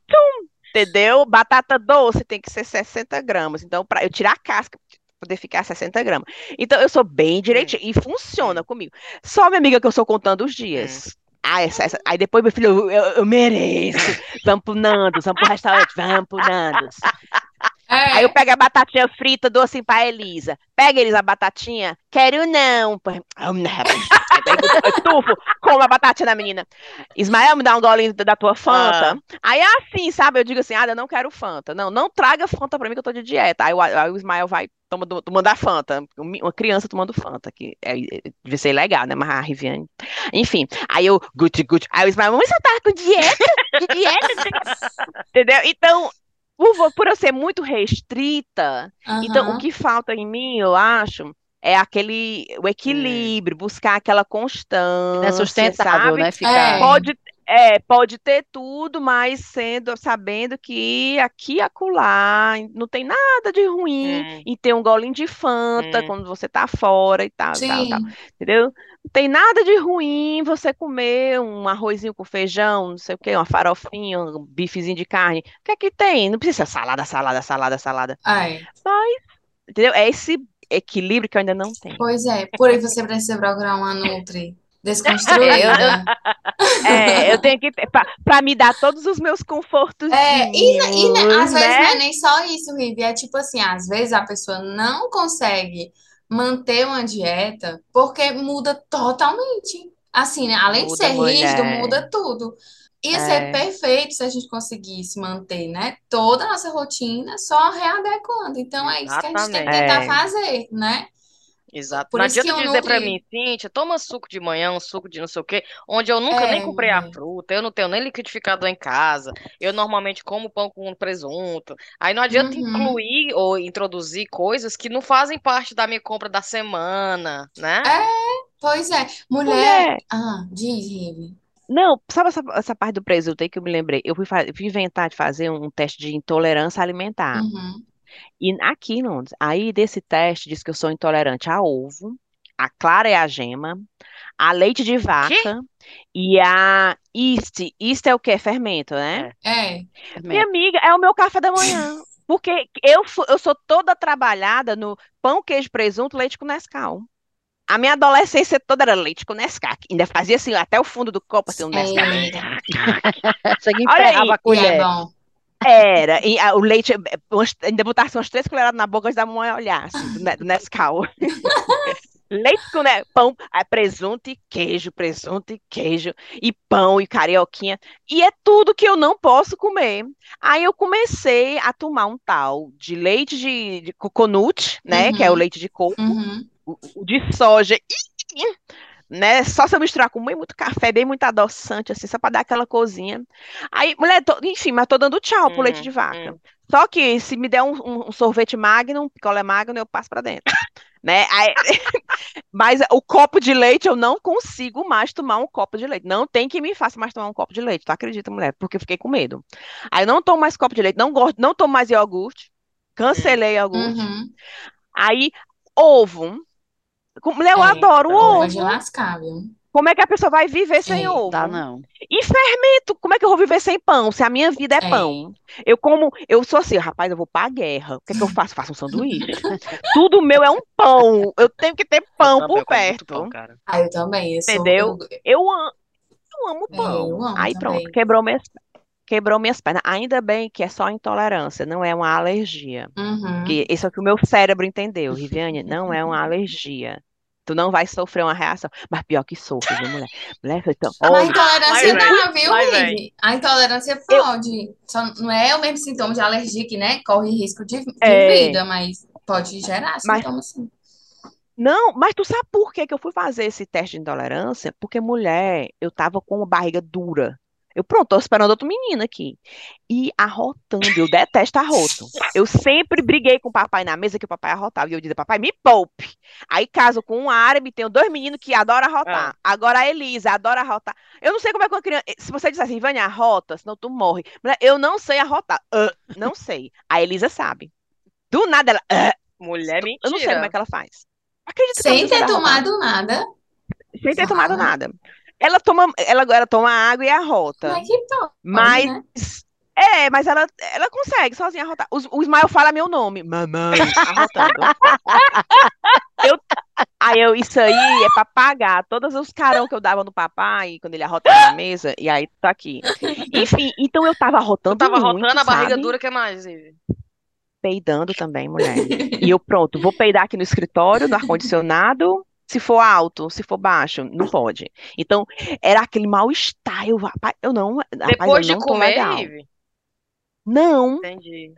entendeu? Batata doce tem que ser 60 gramas. Então, pra eu tirar a casca, poder ficar 60 gramas. Então, eu sou bem direitinha e funciona comigo. Só, minha amiga, que eu sou contando os dias. Aí depois, meu filho, eu mereço. Vamos pro Nandos, vamos pro restaurante, vamos pro Nandos. Aí eu pego a batatinha frita, dou assim pra Elisa. Pega, Elisa, a batatinha. Quero não. Eu tufo, como a batatinha da menina. Ismael, me dá um golinho da tua Fanta. Aí assim, sabe? Eu digo assim, eu não quero Fanta. Não traga Fanta pra mim que eu tô de dieta. Aí o Ismael vai tomando a Fanta. Uma criança tomando Fanta, que devia ser legal, né? Mas a Riviane. Enfim, aí eu... Aí o Ismael, mas você tá com dieta? De dieta? Entendeu? Então... Por eu ser muito restrita, então o que falta em mim, eu acho, é o equilíbrio, buscar aquela constância, sustentável, sabe? Né? Pode ter tudo, mas sabendo que aqui e acolá não tem nada de ruim em ter um golinho de Fanta quando você tá fora e tal, entendeu? Não tem nada de ruim você comer um arrozinho com feijão, não sei o quê, uma farofinha, um bifezinho de carne. O que é que tem? Não precisa ser salada. Mas, entendeu? É esse equilíbrio que eu ainda não tenho. Pois é, por aí você precisa procurar uma Nutri Desconstruída. Eu tenho que... Pra me dar todos os meus confortos. Às vezes não é nem só isso, Rivi. É tipo assim, às vezes a pessoa não consegue manter uma dieta porque muda totalmente. Assim, né? Além muda, de ser rígido, muda tudo. Ia ser perfeito se a gente conseguisse manter, né? Toda a nossa rotina só readequando. Então, é isso que a gente tem que tentar fazer, né? Exato. Por não adianta dizer pra mim, Cíntia, toma suco de manhã, um suco de não sei o quê, onde eu nunca nem comprei a fruta, eu não tenho nem liquidificador em casa, eu normalmente como pão com presunto. Aí não adianta incluir ou introduzir coisas que não fazem parte da minha compra da semana, né? Pois é. Mulher... Ah, diz, Rive. Não, sabe essa parte do presunto aí que eu me lembrei? Eu fui inventar de fazer um teste de intolerância alimentar. Uhum. E aqui, Nandos, aí desse teste diz que eu sou intolerante a ovo, a clara e a gema, a leite de vaca e a yeast. Yeast é o quê? Fermento, né? Fermento. Minha amiga, é o meu café da manhã. Porque eu sou toda trabalhada no pão, queijo, presunto, leite com Nescau. A minha adolescência toda era leite com Nescau. Ainda fazia assim, até o fundo do copo, assim, um Nescau. Cheguei e ferrava a colher. Era, e o leite, ainda botasse umas 3 colheradas na boca antes da mãe olhar, assim, do Nescau. Leite com pão, presunto e queijo, e pão e carioquinha, e é tudo que eu não posso comer. Aí eu comecei a tomar um tal de leite de coconut, né, que é o leite de coco, o de soja, né? Só se eu misturar com muito café, bem muito adoçante, assim, só pra dar aquela cozinha. Aí, mulher, enfim, mas tô dando tchau pro leite de vaca. Só que se me der um sorvete Magnum, um picolé Magnum, eu passo pra dentro. Né? Aí, mas o copo de leite, eu não consigo mais tomar um copo de leite. Não tem que me faça mais tomar um copo de leite, tu acredita, mulher? Porque eu fiquei com medo. Aí eu não tomo mais copo de leite, não tomo mais iogurte. Cancelei iogurte. Aí, ovo... Mulher, eu adoro ovo. De lascar, viu? Como é que a pessoa vai viver sem ovo? Tá, não. E fermento, como é que eu vou viver sem pão? Se a minha vida é pão. Eu sou assim, rapaz, eu vou pra guerra. O que é que eu faço? Faço um sanduíche. Tudo meu é um pão. Eu tenho que ter pão por perto. Pão, cara. Ah, eu também. Entendeu? Eu amo pão. Eu amo aí também. Pronto, quebrou minhas pernas. Ainda bem que é só intolerância, não é uma alergia. Porque isso é o que o meu cérebro entendeu, Riviane, não é uma alergia. Tu não vai sofrer uma reação. Mas pior que sofre, viu, mulher? A intolerância dá, viu, Rivi? A intolerância pode. Só não é o mesmo sintoma de alergia que, né, corre risco de vida, mas pode gerar sintomas sim. Não, mas tu sabe por que eu fui fazer esse teste de intolerância? Porque, mulher, eu tava com a barriga dura. Eu, pronto, tô esperando outro menino aqui. E arrotando, eu detesto arroto. Eu sempre briguei com o papai na mesa que o papai arrotava. E eu dizia, papai, me poupe. Aí caso com um árabe, tenho 2 meninos que adoram arrotar. Agora a Elisa adora arrotar. Eu não sei como é que uma criança... Se você disser assim, Ivânia, arrota, senão tu morre. Eu não sei arrotar. Não sei. A Elisa sabe. Do nada ela... Mulher mentira. Eu não sei como é que ela faz. Acredito que sem ter tomado nada. Sem ter tomado nada. Ela toma água e arrota. Mas que top, né? Mas ela consegue sozinha arrotar. O Ismael fala meu nome. Mamãe, arrotando. Isso aí é pra pagar todos os carão que eu dava no papai quando ele arrotava na mesa. E aí tá aqui. Enfim, então eu tava arrotando. Eu tava muito, arrotando, a barriga dura, que mais, Ivi? Peidando também, mulher. E eu, pronto, vou peidar aqui no escritório, no ar-condicionado. Se for alto, se for baixo, não pode. Então, era aquele mal-estar. Depois de comer, Ivi? Não. Entendi.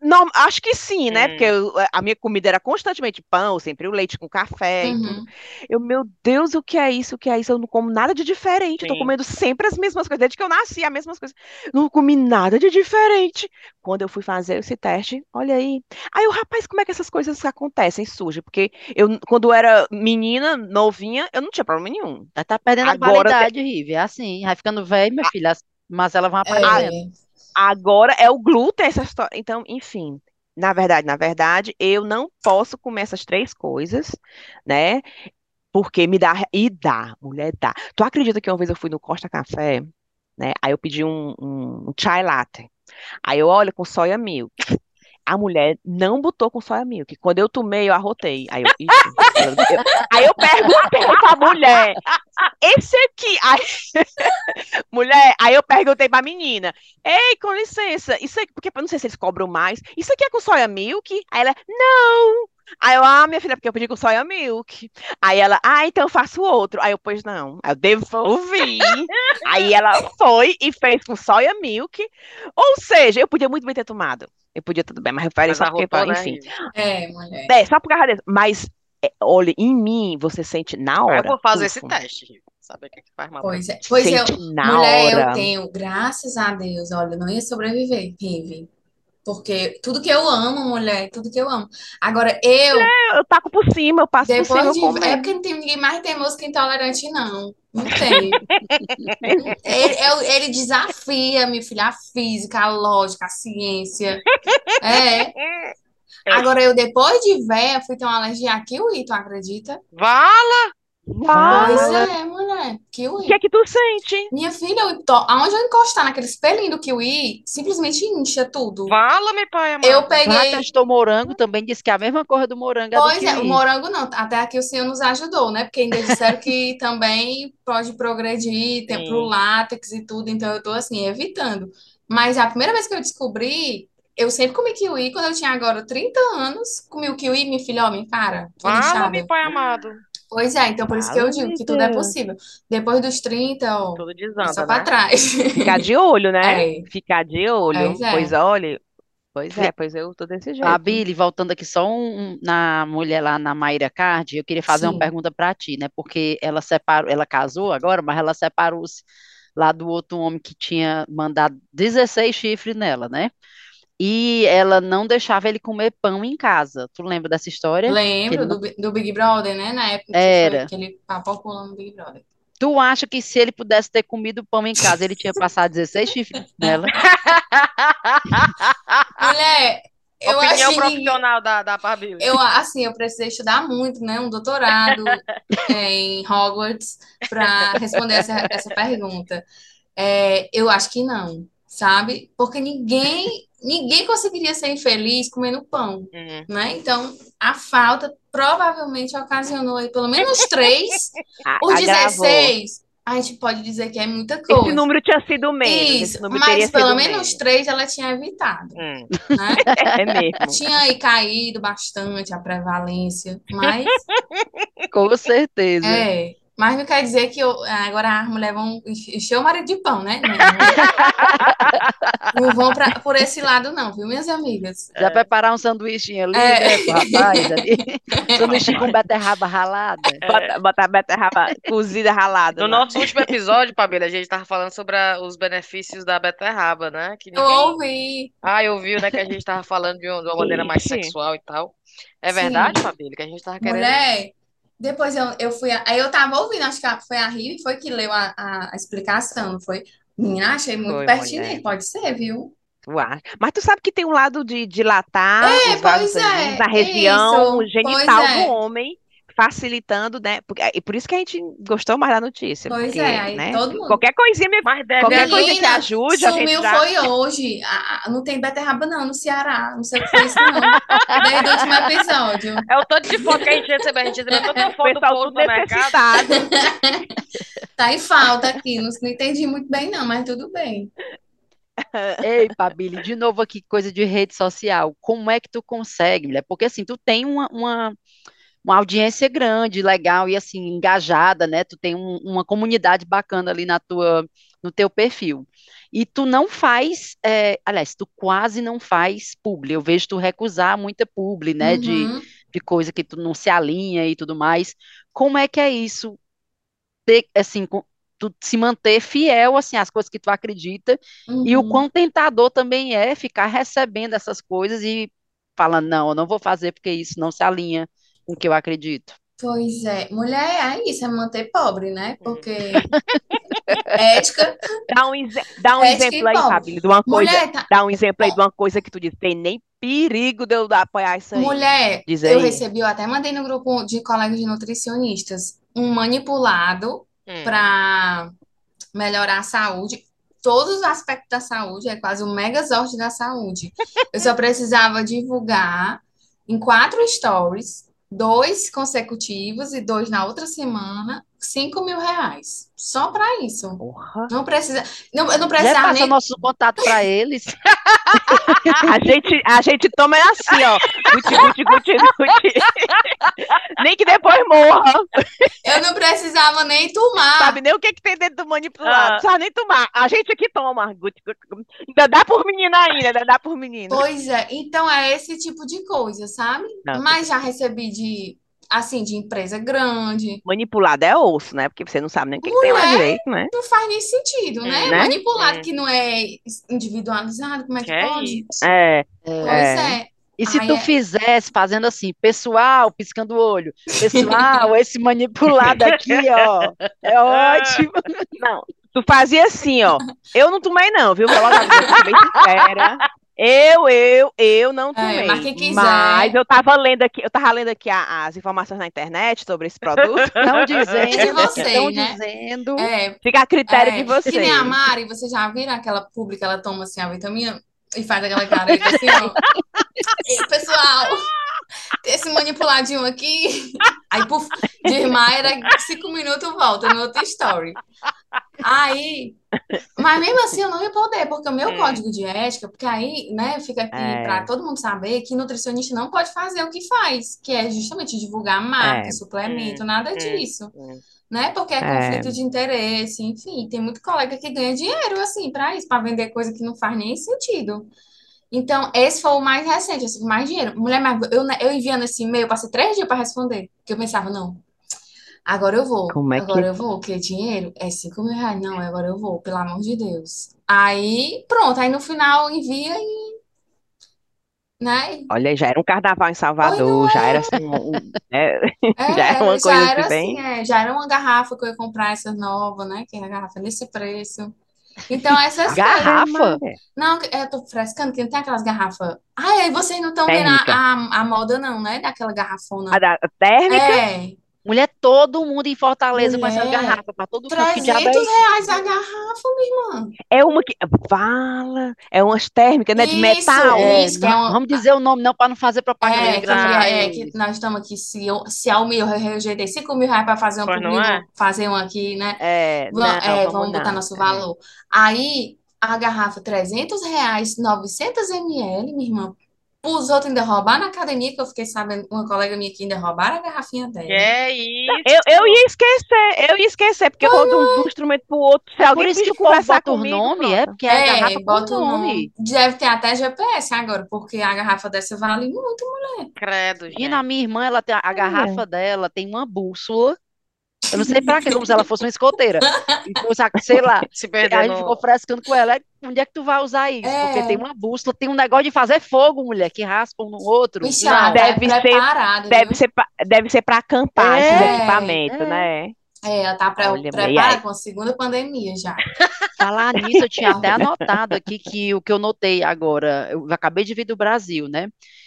Não, acho que sim, né? Porque a minha comida era constantemente pão, sempre o leite com café e tudo. Eu, meu Deus, o que é isso? O que é isso? Eu não como nada de diferente. Sim. Eu tô comendo sempre as mesmas coisas. Desde que eu nasci, as mesmas coisas. Não comi nada de diferente. Quando eu fui fazer esse teste, olha aí. Aí o rapaz, como é que essas coisas acontecem, surgem? Porque eu, quando eu era menina, novinha, eu não tinha problema nenhum. Tá perdendo agora, a qualidade, Rive. É assim, vai ficando velho, minha filha. Mas ela vai aparecendo. Agora é o glúten essa história. Então, enfim, na verdade, eu não posso comer essas 3 coisas, né? Porque me dá... E dá, mulher, dá. Tu acredita que uma vez eu fui no Costa Café, né? Aí eu pedi um chai latte. Aí eu, olha, com soya milk. a mulher não botou com soya milk. Quando eu tomei, eu arrotei. Aí eu, aí eu perguntei pra mulher, esse aqui, aí, mulher, aí eu perguntei pra menina, ei, com licença, isso aqui, porque eu não sei se eles cobram mais, isso aqui é com soya milk? Aí ela, não. Aí eu, ah, minha filha, porque eu pedi com soya milk. Aí ela, ah, então eu faço outro. Aí eu, pois não. Aí eu devolvi. Aí ela foi e fez com soya milk. Ou seja, eu podia muito bem ter tomado. Eu podia, tudo bem, mas eu falei só porque, enfim. É, mulher. É, só por causa disso. Mas, é, olha, em mim, você sente na hora. Eu vou fazer esse teste. Sabe o que faz mal. Pois é. Pois sente eu, na mulher, hora. Eu tenho, graças a Deus, olha, eu não ia sobreviver, Rive. Porque tudo que eu amo, mulher, tudo que eu amo. Agora, eu... É, eu taco por cima, eu passo depois por cima. É porque não tem ninguém mais teimoso que intolerante, não. Não tem. ele desafia, minha filha, a física, a lógica, a ciência. É. Agora, eu depois de véia, fui ter uma alergia a kiwi, tu acredita? Vala! Pois é, mulher, kiwi. O que é que tu sente? Minha filha, aonde eu encostar naquele espelhinho do kiwi, simplesmente incha tudo. Fala, meu pai, amor. Eu peguei... Ah, testou morango também, disse que é a mesma cor do morango. Pois é, o morango não, até aqui o senhor nos ajudou, né? Porque ainda disseram que também pode progredir, tem pro látex e tudo, então eu tô assim, evitando. Mas a primeira vez que eu descobri... Eu sempre comi kiwi, quando eu tinha agora 30 anos, comi o kiwi, minha filha, ó, me para. Fala, meu pai amado. Pois é, então por isso que eu digo que tudo é possível. Depois dos 30, ó, tudo desanda, só pra trás. Ficar de olho, né? É. Ficar de olho. Pois é. Pois eu tô desse jeito. Pabyle, voltando aqui só na mulher lá, na Mayra Cardi, eu queria fazer uma pergunta pra ti, né? Porque ela casou agora, mas ela separou-se lá do outro homem que tinha mandado 16 chifres nela, né? E ela não deixava ele comer pão em casa. Tu lembra dessa história? Lembro, do Big Brother, né? Na época que ele papocou no Big Brother. Tu acha que se ele pudesse ter comido pão em casa, ele tinha passado 16 chifres nela? Mulher, eu acho que... Opinião profissional da Pabyle. Eu precisei estudar muito, né? Um doutorado em Hogwarts para responder essa pergunta. É, eu acho que não, sabe? Porque ninguém conseguiria ser infeliz comendo pão, né? Então, a falta provavelmente ocasionou aí pelo menos 3. Por 16, a gente pode dizer que é muita coisa. Esse número tinha sido menos. Isso, mas pelo menos 3 ela tinha evitado, né? É mesmo. Tinha aí caído bastante a prevalência, mas... Com certeza. É. Mas não quer dizer que agora as mulheres vão encher o marido de pão, né? Não vão por esse lado não, viu, minhas amigas? Já preparar um sanduíchinho ali, né, pro rapaz ali. Sanduíchinho com beterraba ralada. Botar beterraba cozida ralada. No nosso último episódio, Pabyle, a gente tava falando sobre os benefícios da beterraba, né? Que ninguém... Eu ouvi. Ah, eu vi, né, que a gente tava falando de uma maneira mais sexual e tal. É verdade, Pabyle, que a gente tava querendo... Mulher... Depois eu fui... Aí eu tava ouvindo, acho que foi a Rive, foi que leu a explicação, não foi? Minha, achei muito pertinente, mulher. Pode ser, viu? Uá. Mas tu sabe que tem um lado de dilatar da região genital do homem, facilitando, né? E por isso que a gente gostou mais da notícia. Pois porque, aí né? Todo mundo... Qualquer coisinha, qualquer coisa que ajude... Sumiu foi hoje. Não tem beterraba não, no Ceará. Não sei o que foi isso não. Desde o último episódio. É o tanto de foto que a gente recebeu. A gente recebeu toda a foto do povo no mercado. Tá em falta aqui. Não entendi muito bem não, mas tudo bem. Ei, Pabyle, de novo aqui, coisa de rede social. Como é que tu consegue, mulher? Porque assim, tu tem uma audiência grande, legal e assim, engajada, né? Tu tem uma comunidade bacana ali no teu perfil. E tu não faz, aliás, tu quase não faz publi. Eu vejo tu recusar muita publi, né? Uhum. De coisa que tu não se alinha e tudo mais. Como é que é isso? Assim, tu se manter fiel, assim, às coisas que tu acredita. Uhum. E o quão tentador também é ficar recebendo essas coisas e falando, não, eu não vou fazer porque isso não se alinha. O que eu acredito. Pois é. Mulher, é isso, é manter pobre, né? Porque ética... Dá um exemplo aí, Pabyle, de uma coisa... Mulher, dá um exemplo aí de uma coisa que tu diz, tem nem perigo de eu apoiar isso aí. Mulher, eu recebi, eu até mandei no grupo de colegas de nutricionistas, um manipulado para melhorar a saúde. todos os aspectos da saúde, é quase um megazord da saúde. Eu só precisava divulgar em 4 stories, 2 consecutivos e 2 na outra semana, R$5.000. Só para isso. Uhum. Não precisa. Não, eu não precisava nem... nossos contatos para eles. a gente toma assim, ó. Guti, guti, guti, guti. Nem que depois morra. Eu não precisava nem tomar. Sabe nem o que tem dentro do manipulado. Não precisava nem tomar. A gente aqui toma. Guti, guti, guti. Ainda dá por menina ainda. Ainda dá por menina. Pois é. Então é esse tipo de coisa, sabe? Não, mas já recebi de... assim, de empresa grande. Manipulado é osso, né? Porque você não sabe nem o que, que tem lá direito, né? Não faz nem sentido, né? Manipulado que não é individualizado, como é que pode? Pois é. E se tu fizesse fazendo assim, pessoal, piscando o olho, pessoal, esse manipulado aqui, ó, é ótimo. Não, tu fazia assim, ó, eu não tomei não, viu? Vou logo avisar, bem sincera. Eu não tomei, mas quem quiser. Mas eu tava lendo aqui as informações na internet sobre esse produto. Estão dizendo, de vocês, estão dizendo. Fica a critério de vocês. Que nem a Mari, vocês já viram aquela pública, ela toma assim a vitamina e faz aquela careta assim, ó. Ei, pessoal, esse manipuladinho aqui. Aí, puf, de Mayra, 5 minutos volta no outro story. Aí, mas mesmo assim eu não ia poder, porque o meu código de ética, porque aí, né, fica aqui pra todo mundo saber que nutricionista não pode fazer o que faz, que é justamente divulgar marca, suplemento, nada disso, né, porque é conflito de interesse, enfim, tem muito colega que ganha dinheiro, assim, pra isso, pra vender coisa que não faz nem sentido. Então, esse foi o mais recente, esse foi mais dinheiro. Mulher, mas eu enviando esse e-mail, passei 3 dias pra responder, porque eu pensava, não, agora eu vou. Agora eu vou, que dinheiro é R$5.000. Não, agora eu vou, pelo amor de Deus. Aí, pronto. Aí no final envia e... né? Olha, já era um carnaval em Salvador, já era assim... já era uma garrafa que eu ia comprar, essa nova, né? Que era a garrafa nesse preço. Então, essas garrafa? Coisas, não, eu tô frescando, que não tem aquelas garrafas... Ah, vocês não estão vendo a moda, não, né? Daquela garrafona. A térmica? Mulher, todo mundo em Fortaleza com essa garrafa, para todo mundo. R$300 a garrafa, minha irmã. É uma que... Fala! É umas térmicas, né? Isso, de metal. Isso, vamos dizer o nome, não, para não fazer propaganda. Que nós estamos aqui, se ao meu, eu rejeitei R$5.000 para fazer um comigo, fazer um aqui, né? Vamos botar nosso valor. Aí, a garrafa, R$300, 900 ml, minha irmã. Os outros ainda roubaram na academia, que eu fiquei sabendo, uma colega minha que ainda roubaram a garrafinha dela. É isso. Eu ia esquecer, porque eu vou de um instrumento pro outro. Se alguém quiser conversar com o nome, porque a garrafa bota o nome. Deve ter até GPS agora, porque a garrafa dessa vale muito, mulher. Credo, gente. E na minha irmã, ela tem a garrafa dela tem uma bússola. Eu não sei pra quê, como se ela fosse uma escoteira. Sei lá. Se perdeu, a gente ficou frescando com ela. Onde é que tu vai usar isso? Porque tem uma bússola, tem um negócio de fazer fogo, mulher, que raspa um no outro. Não, deve ser pra acampar esses equipamentos, né? Ela tá preparada com a segunda pandemia já. Falar nisso, eu tinha até anotado aqui que o que eu notei agora, eu acabei de vir do Brasil, né?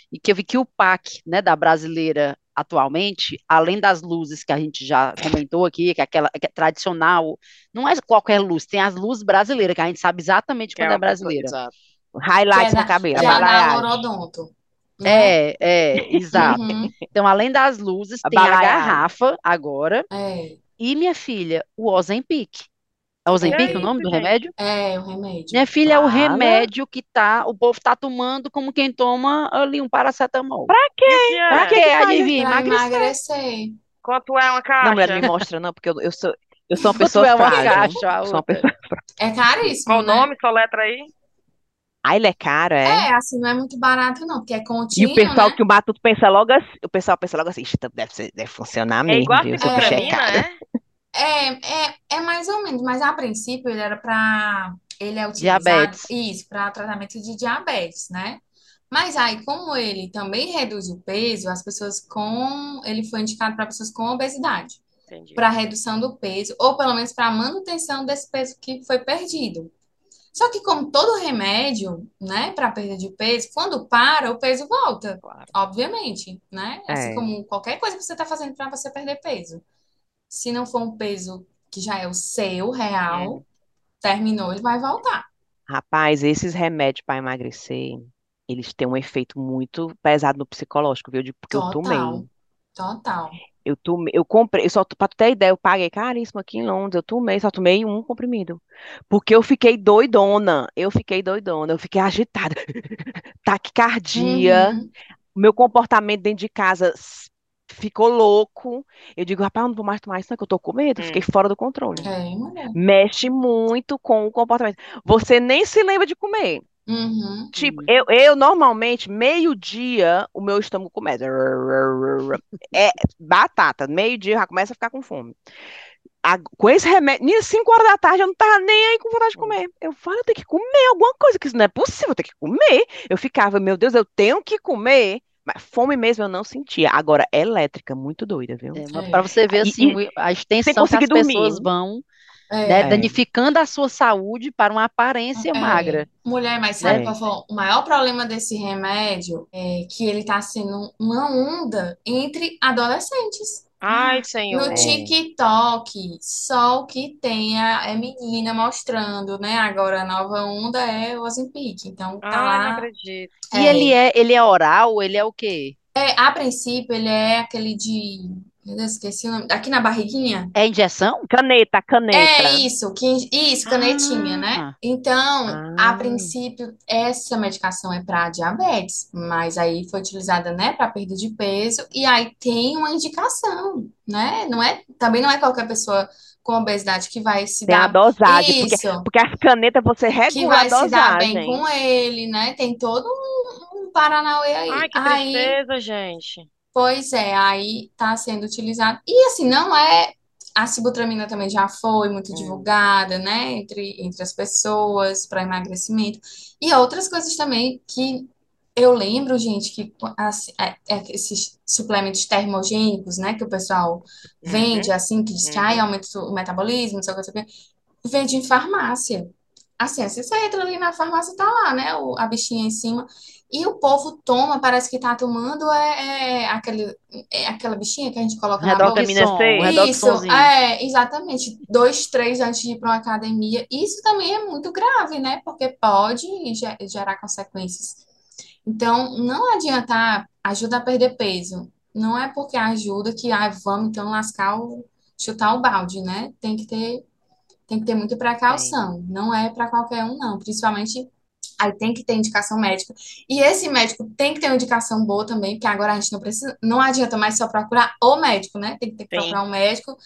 E que eu vi que o PAC, né, da brasileira, atualmente, além das luzes que a gente já comentou aqui, que é aquela que é tradicional, não é qualquer luz, tem as luzes brasileiras, que a gente sabe exatamente quando é brasileira. Highlight no cabelo. Já dá lorodonto. Exato. Uhum. Então, além das luzes, tem a garrafa agora. E, minha filha, o Ozempic. É Ozempic o nome do remédio? É, o remédio. Minha filha, é o remédio que o povo tá tomando como quem toma ali um paracetamol. Pra quê? Pra quê? Adivinha? Pra emagrecer. Quanto é uma caixa? Não, mulher, me mostra, não, porque eu sou uma pessoa frágil. É caríssimo. Qual o nome, sua letra aí? Ah, ele é caro, assim, não é muito barato, não, porque é contínuo, e o pessoal que o Batuto pensa logo assim, deve funcionar mesmo, igual viu? É mais ou menos, mas a princípio ele era para... Ele é utilizado... Diabetes. Isso, para tratamento de diabetes, né? Mas aí, como ele também reduz o peso, ele foi indicado para pessoas com obesidade. Para redução do peso, ou pelo menos para manutenção desse peso que foi perdido. Só que como todo remédio, né, para perda de peso, quando para, o peso volta. Claro. Obviamente, né? Assim como qualquer coisa que você está fazendo para você perder peso. Se não for um peso que já é o seu real, Terminou, ele vai voltar. Rapaz, esses remédios para emagrecer, eles têm um efeito muito pesado no psicológico, viu? Porque eu tomei. Total, total. Eu comprei, só pra tu ter ideia, eu paguei caríssimo aqui em Londres, só tomei um comprimido. Porque eu fiquei agitada, taquicardia, Uhum. meu comportamento dentro de casa ficou louco. Eu digo, rapaz, eu não vou mais tomar isso, não, que eu tô com medo, fiquei fora do controle. É, mulher. Mexe muito com o comportamento. Você nem se lembra de comer. Uhum. Tipo, eu normalmente, meio-dia, o meu estômago começa. É batata. Meio-dia já começa a ficar com fome. Com esse remédio, nem 5 horas da tarde eu não tava nem aí com vontade de comer. Eu falo, eu tenho que comer alguma coisa, que isso não é possível, eu tenho que comer. Eu ficava, meu Deus, eu tenho que comer. Mas fome mesmo eu não sentia. Agora, elétrica, muito doida, viu? É, pra você ver, assim, a extensão que as pessoas vão... Né, danificando a sua saúde para uma aparência magra. Mulher, mas sabe qual foi o maior problema desse remédio? É que ele está sendo uma onda entre adolescentes. Ai, senhor. No TikTok, só o que tem é menina mostrando, né? Agora a nova onda é o Ozempic, então tá lá. Não acredito. E ele é oral? Ele é o quê? É, a princípio, ele é aquele de... Meu Deus, esqueci o nome. Aqui na barriguinha? É injeção? Caneta. É isso, canetinha, né? Então, a princípio, essa medicação é para diabetes, mas aí foi utilizada, né, para perda de peso, e aí tem uma indicação, né? Não é, também não é qualquer pessoa com obesidade que vai se dar... Tem a dosagem, isso, porque as canetas você regula a dosagem. Que vai se dar bem com ele, né? Tem todo um paranauê aí. Ai, que tristeza, gente. Pois é, aí tá sendo utilizado. E assim, não é... A sibutramina também já foi muito divulgada, né? Entre as pessoas, para emagrecimento. E outras coisas também que eu lembro, gente, que assim, esses suplementos termogênicos, né? Que o pessoal vende, assim, que diz que aumenta o metabolismo, não sei o que, vende em farmácia. Assim, você entra ali na farmácia, tá lá, né? A bichinha em cima... E o povo toma, parece que tá tomando aquela bichinha que a gente coloca na boca. Redoxonzinho. Isso, exatamente. 2, 3 antes de ir para uma academia. Isso também é muito grave, né? Porque pode gerar consequências. Então, não adianta, ajuda a perder peso. Não é porque ajuda que, vamos então chutar o balde, né? Tem que ter muita precaução. Não é para qualquer um, não. Principalmente... Aí tem que ter indicação médica. E esse médico tem que ter uma indicação boa também, porque agora a gente não precisa, não adianta mais só procurar o médico, né? Tem que ter que procurar um médico,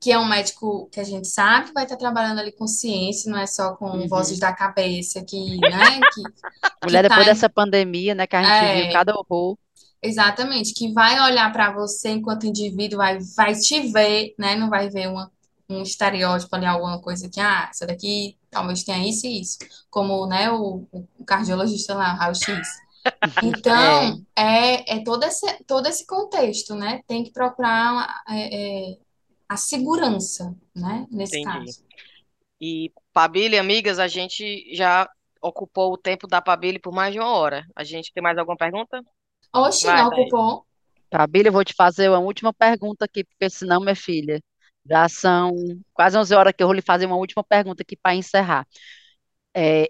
que é um médico que a gente sabe que vai estar trabalhando ali com ciência, não é só com vozes da cabeça, que, né? Mulher, depois dessa pandemia, né, que a gente viu cada horror. Exatamente, que vai olhar para você enquanto indivíduo, vai te ver, né? Não vai ver um estereótipo ali, alguma coisa que, essa daqui talvez tenha isso e isso, como, né, o cardiologista lá, o raio-x. Então, todo esse contexto, né, tem que procurar a segurança, né, nesse caso. E, Pabyle, amigas, a gente já ocupou o tempo da Pabyle por mais de 1 hora. A gente tem mais alguma pergunta? Oxe, não ocupou. Pabyle, eu vou te fazer uma última pergunta aqui, porque senão, minha filha, já são quase 11 horas que eu vou lhe fazer uma última pergunta aqui para encerrar.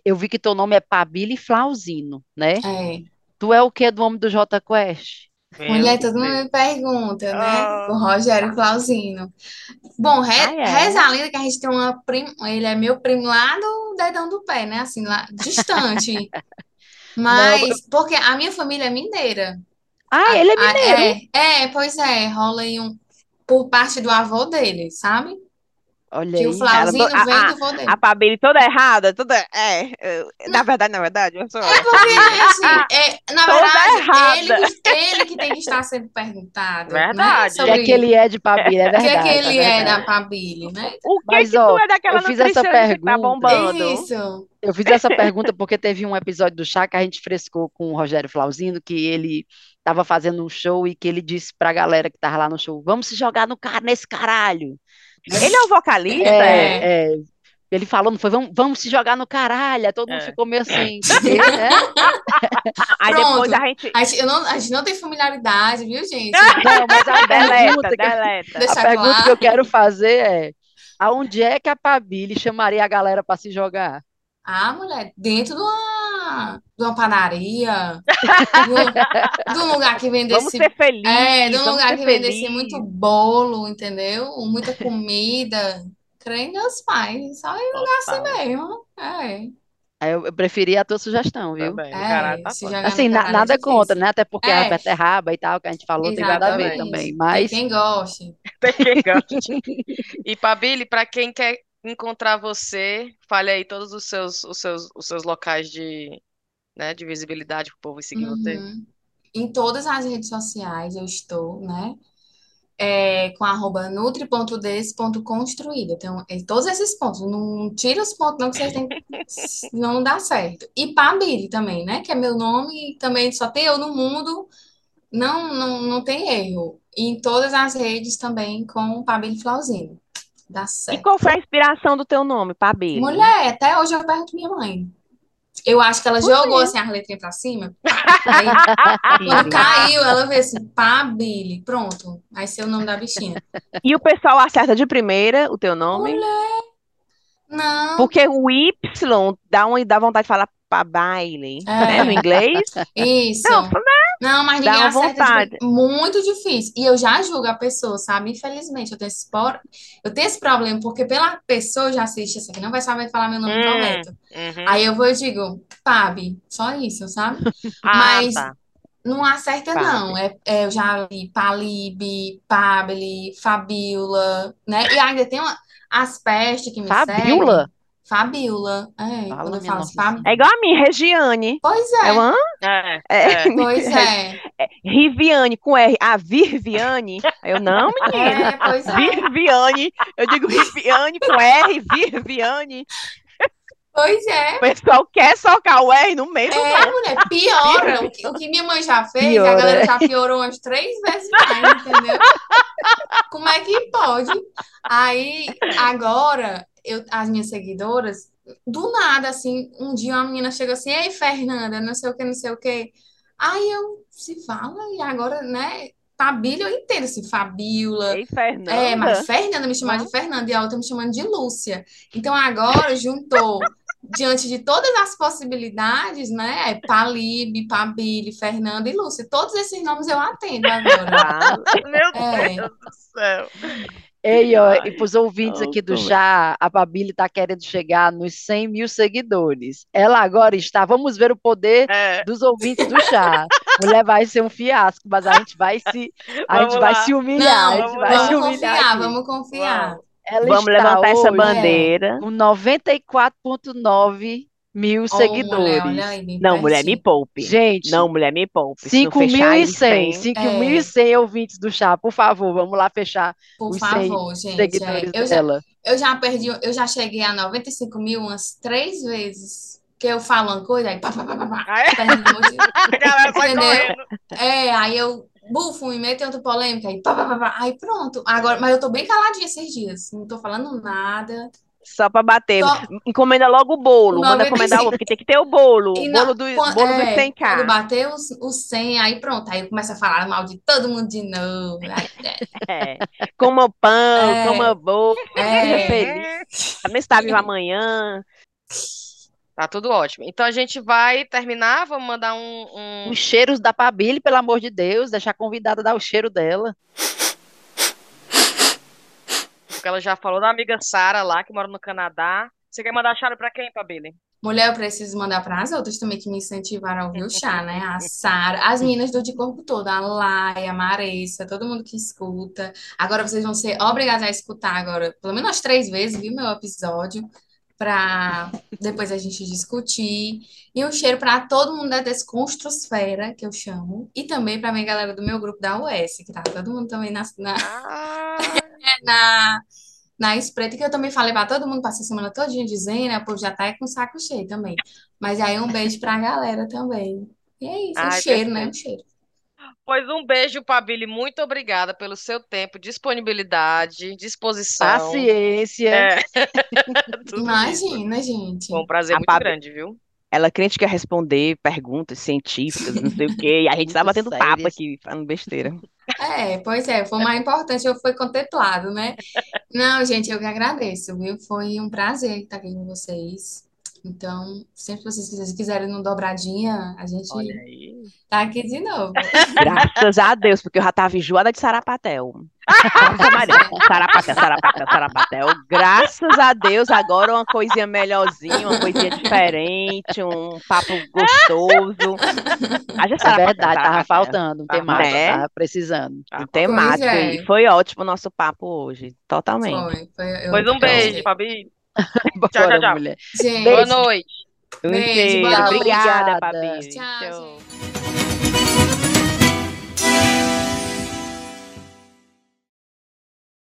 Eu vi que teu nome é Pabyle Flauzino, né? É. Tu é o quê do homem do Jota Quest? Mulher, todo mundo me pergunta, né? O Rogério Flauzino. Bom, reza a lenda que a gente tem uma prima... Ele é meu primo lá do dedão do pé, né? Assim, lá distante. Mas, porque a minha família é mineira. Ah, ele é mineiro? Pois é, rola aí por parte do avô dele, sabe? Olha que aí, o Flauzino vem do avô dele. A Pabyle toda errada, na verdade, eu sou... É porque, assim, na verdade, ele que tem que estar sempre perguntado. Verdade. Né, sobre... O que é que ele é de Pabyle, é verdade. O que é que ele é da Pabyle, né? O que é que tu é daquela nutricionista que tá bombando? Isso. Eu fiz essa pergunta porque teve um episódio do Chá que a gente frescou com o Rogério Flauzino, que ele estava fazendo um show e que ele disse pra galera que tava lá no show, vamos se jogar nesse caralho. Ele é o vocalista? Ele falou, não foi? Vamos se jogar no caralho. Todo mundo ficou meio assim. Né? Aí depois a gente... A gente não tem familiaridade, viu, gente? Não, mas a pergunta que eu quero fazer é Aonde é que a Pabyle chamaria a galera para se jogar? Ah, mulher, dentro de uma padaria, de um lugar que vendesse... Vamos ser felizes. É, de um lugar que vendesse muito bolo, entendeu? Muita comida. Creio em Deus, pais. Só em lugar assim mesmo. É. Eu preferia a tua sugestão, viu? Também, assim, nada contra, né? Até porque a beterraba e tal, que a gente falou, exatamente, tem nada a ver também. Mas... Tem quem goste. Tem quem goste. E, Pabyle, para quem quer encontrar você, fale aí todos os seus locais de, né, de visibilidade para o povo seguir você. Em todas as redes sociais eu estou, né? Com @nutri.des.construída. Então, todos esses pontos. Não tira os pontos, não, que vocês têm. Não dá certo. E Pabyle também, né? Que é meu nome, também só tem eu no mundo. Não tem erro. E em todas as redes também com Pabyle Flauzino. Dá certo. E qual foi a inspiração do teu nome, Pabyle? Mulher, até hoje eu pergunto minha mãe. Eu acho que ela jogou assim as letrinhas pra cima. Aí, quando caiu, ela veio assim, Pabyle, pronto. Aí seu nome da bichinha. E o pessoal acerta de primeira o teu nome? Mulher, não. Porque o Y dá vontade de falar Pabyle, né, no inglês. Isso. Não, mas ninguém acerta. Muito difícil. E eu já julgo a pessoa, sabe? Infelizmente, eu tenho esse problema, porque pela pessoa já assiste isso aqui, não vai saber falar meu nome correto. Uhum. Aí eu vou e digo, Pabi, só isso, sabe? Mas não acerta, Pabi. Não. Eu já li Palibe, Pabyle, Fabiola, né? E ainda tem as pestes que me seguem. Fabiola? Fabiola, quando eu falo assim, Fabiola. É igual a mim, Regiane. Pois é. Pois é. Riviane, com R. A Virviane, eu não, menina. Pois é. Virviane, eu digo Riviane com R, Virviane. Pois é. O pessoal quer socar o R no meio do nome. Mulher, piora. O que minha mãe já fez, piora. A galera já piorou umas 3 vezes mais, entendeu? Como é que pode? Aí, agora... As minhas seguidoras, do nada, assim, um dia uma menina chegou assim, ei, Fernanda, não sei o que, não sei o que. Aí eu, se fala, e agora, né, Pabyle eu entendo, assim, Fabiola. Ei, Fernanda. Mas Fernanda me chamava de Fernanda e a outra me chamando de Lúcia. Então agora juntou, diante de todas as possibilidades, né, Palibe, Pabyle, Fernanda e Lúcia. Todos esses nomes eu atendo agora. Meu Deus do céu. Ei, ó, e para os ouvintes aqui do chá, a Pabyle está querendo chegar nos 100 mil seguidores. Ela agora está, vamos ver o poder dos ouvintes do chá. Mulher, vai ser um fiasco, mas a gente vai se humilhar. Vamos confiar. Ela vamos levantar essa bandeira. Com 94,9 mil seguidores. Mulher, me poupe. Gente. Não, mulher, me poupe. 5.100 ouvintes do chá, por favor, vamos lá fechar por favor, os 100 gente, seguidores dela. Eu já cheguei a 95 mil umas 3 vezes, que eu falo uma coisa, aí pá. Aí eu bufo, me meto em outra polêmica, aí pá. Aí pronto. Agora, mas eu tô bem caladinha esses dias, não tô falando nada. Só para bater. Encomenda logo o bolo. 95. Manda encomendar o bolo, porque tem que ter o bolo. Bolo do 100k. Quando bater os 100, aí pronto. Aí começa a falar mal de todo mundo de novo. Coma pão, coma bolo. Seja feliz. Também está vivo amanhã. Tá tudo ótimo. Então a gente vai terminar. Vamos mandar os cheiros da Pabyle, pelo amor de Deus. Deixar a convidada dar o cheiro dela. Ela já falou da amiga Sara lá, que mora no Canadá. Você quer mandar chá pra quem, Pabyle? Mulher, eu preciso mandar para as outras também que me incentivaram a ouvir o chá, né? A Sara, as meninas do De Corpo Todo, a Laia, a Maressa, todo mundo que escuta. Agora vocês vão ser obrigados a escutar agora, pelo menos 3 vezes, viu, meu episódio, para depois a gente discutir. E um cheiro para todo mundo da Desconstrosfera, que eu chamo, e também para minha galera do meu grupo da US, que tá todo mundo também na espreita, que eu também falei pra todo mundo, passei a semana todinha dizendo, né? O povo já tá com o saco cheio também. Mas aí um beijo pra galera também. E é isso, o cheiro, né? O cheiro. Pois um beijo, Pabyle, muito obrigada pelo seu tempo, disponibilidade, disposição. Paciência. Imagina, gente. Foi um prazer muito grande, viu? Ela crente que ia responder perguntas científicas, não sei o quê, e a gente tava batendo papo aqui, falando besteira. É, pois é, foi o mais importante, foi contemplado, né? Não, gente, eu que agradeço, viu? Foi um prazer estar aqui com vocês. Então, sempre que vocês quiserem num dobradinha, a gente tá aqui de novo. Graças a Deus, porque eu já tava enjoada de Sarapatel. Sarapatel. Graças a Deus, agora uma coisinha melhorzinha, uma coisinha diferente, um papo gostoso. É verdade, tava faltando um temático, tava precisando. Um temático, e foi ótimo o nosso papo hoje, totalmente. Pois um beijo, Pabyle. Bora, tchau. Mulher. Boa noite. Beijo. Obrigada, Pabyle. Tchau.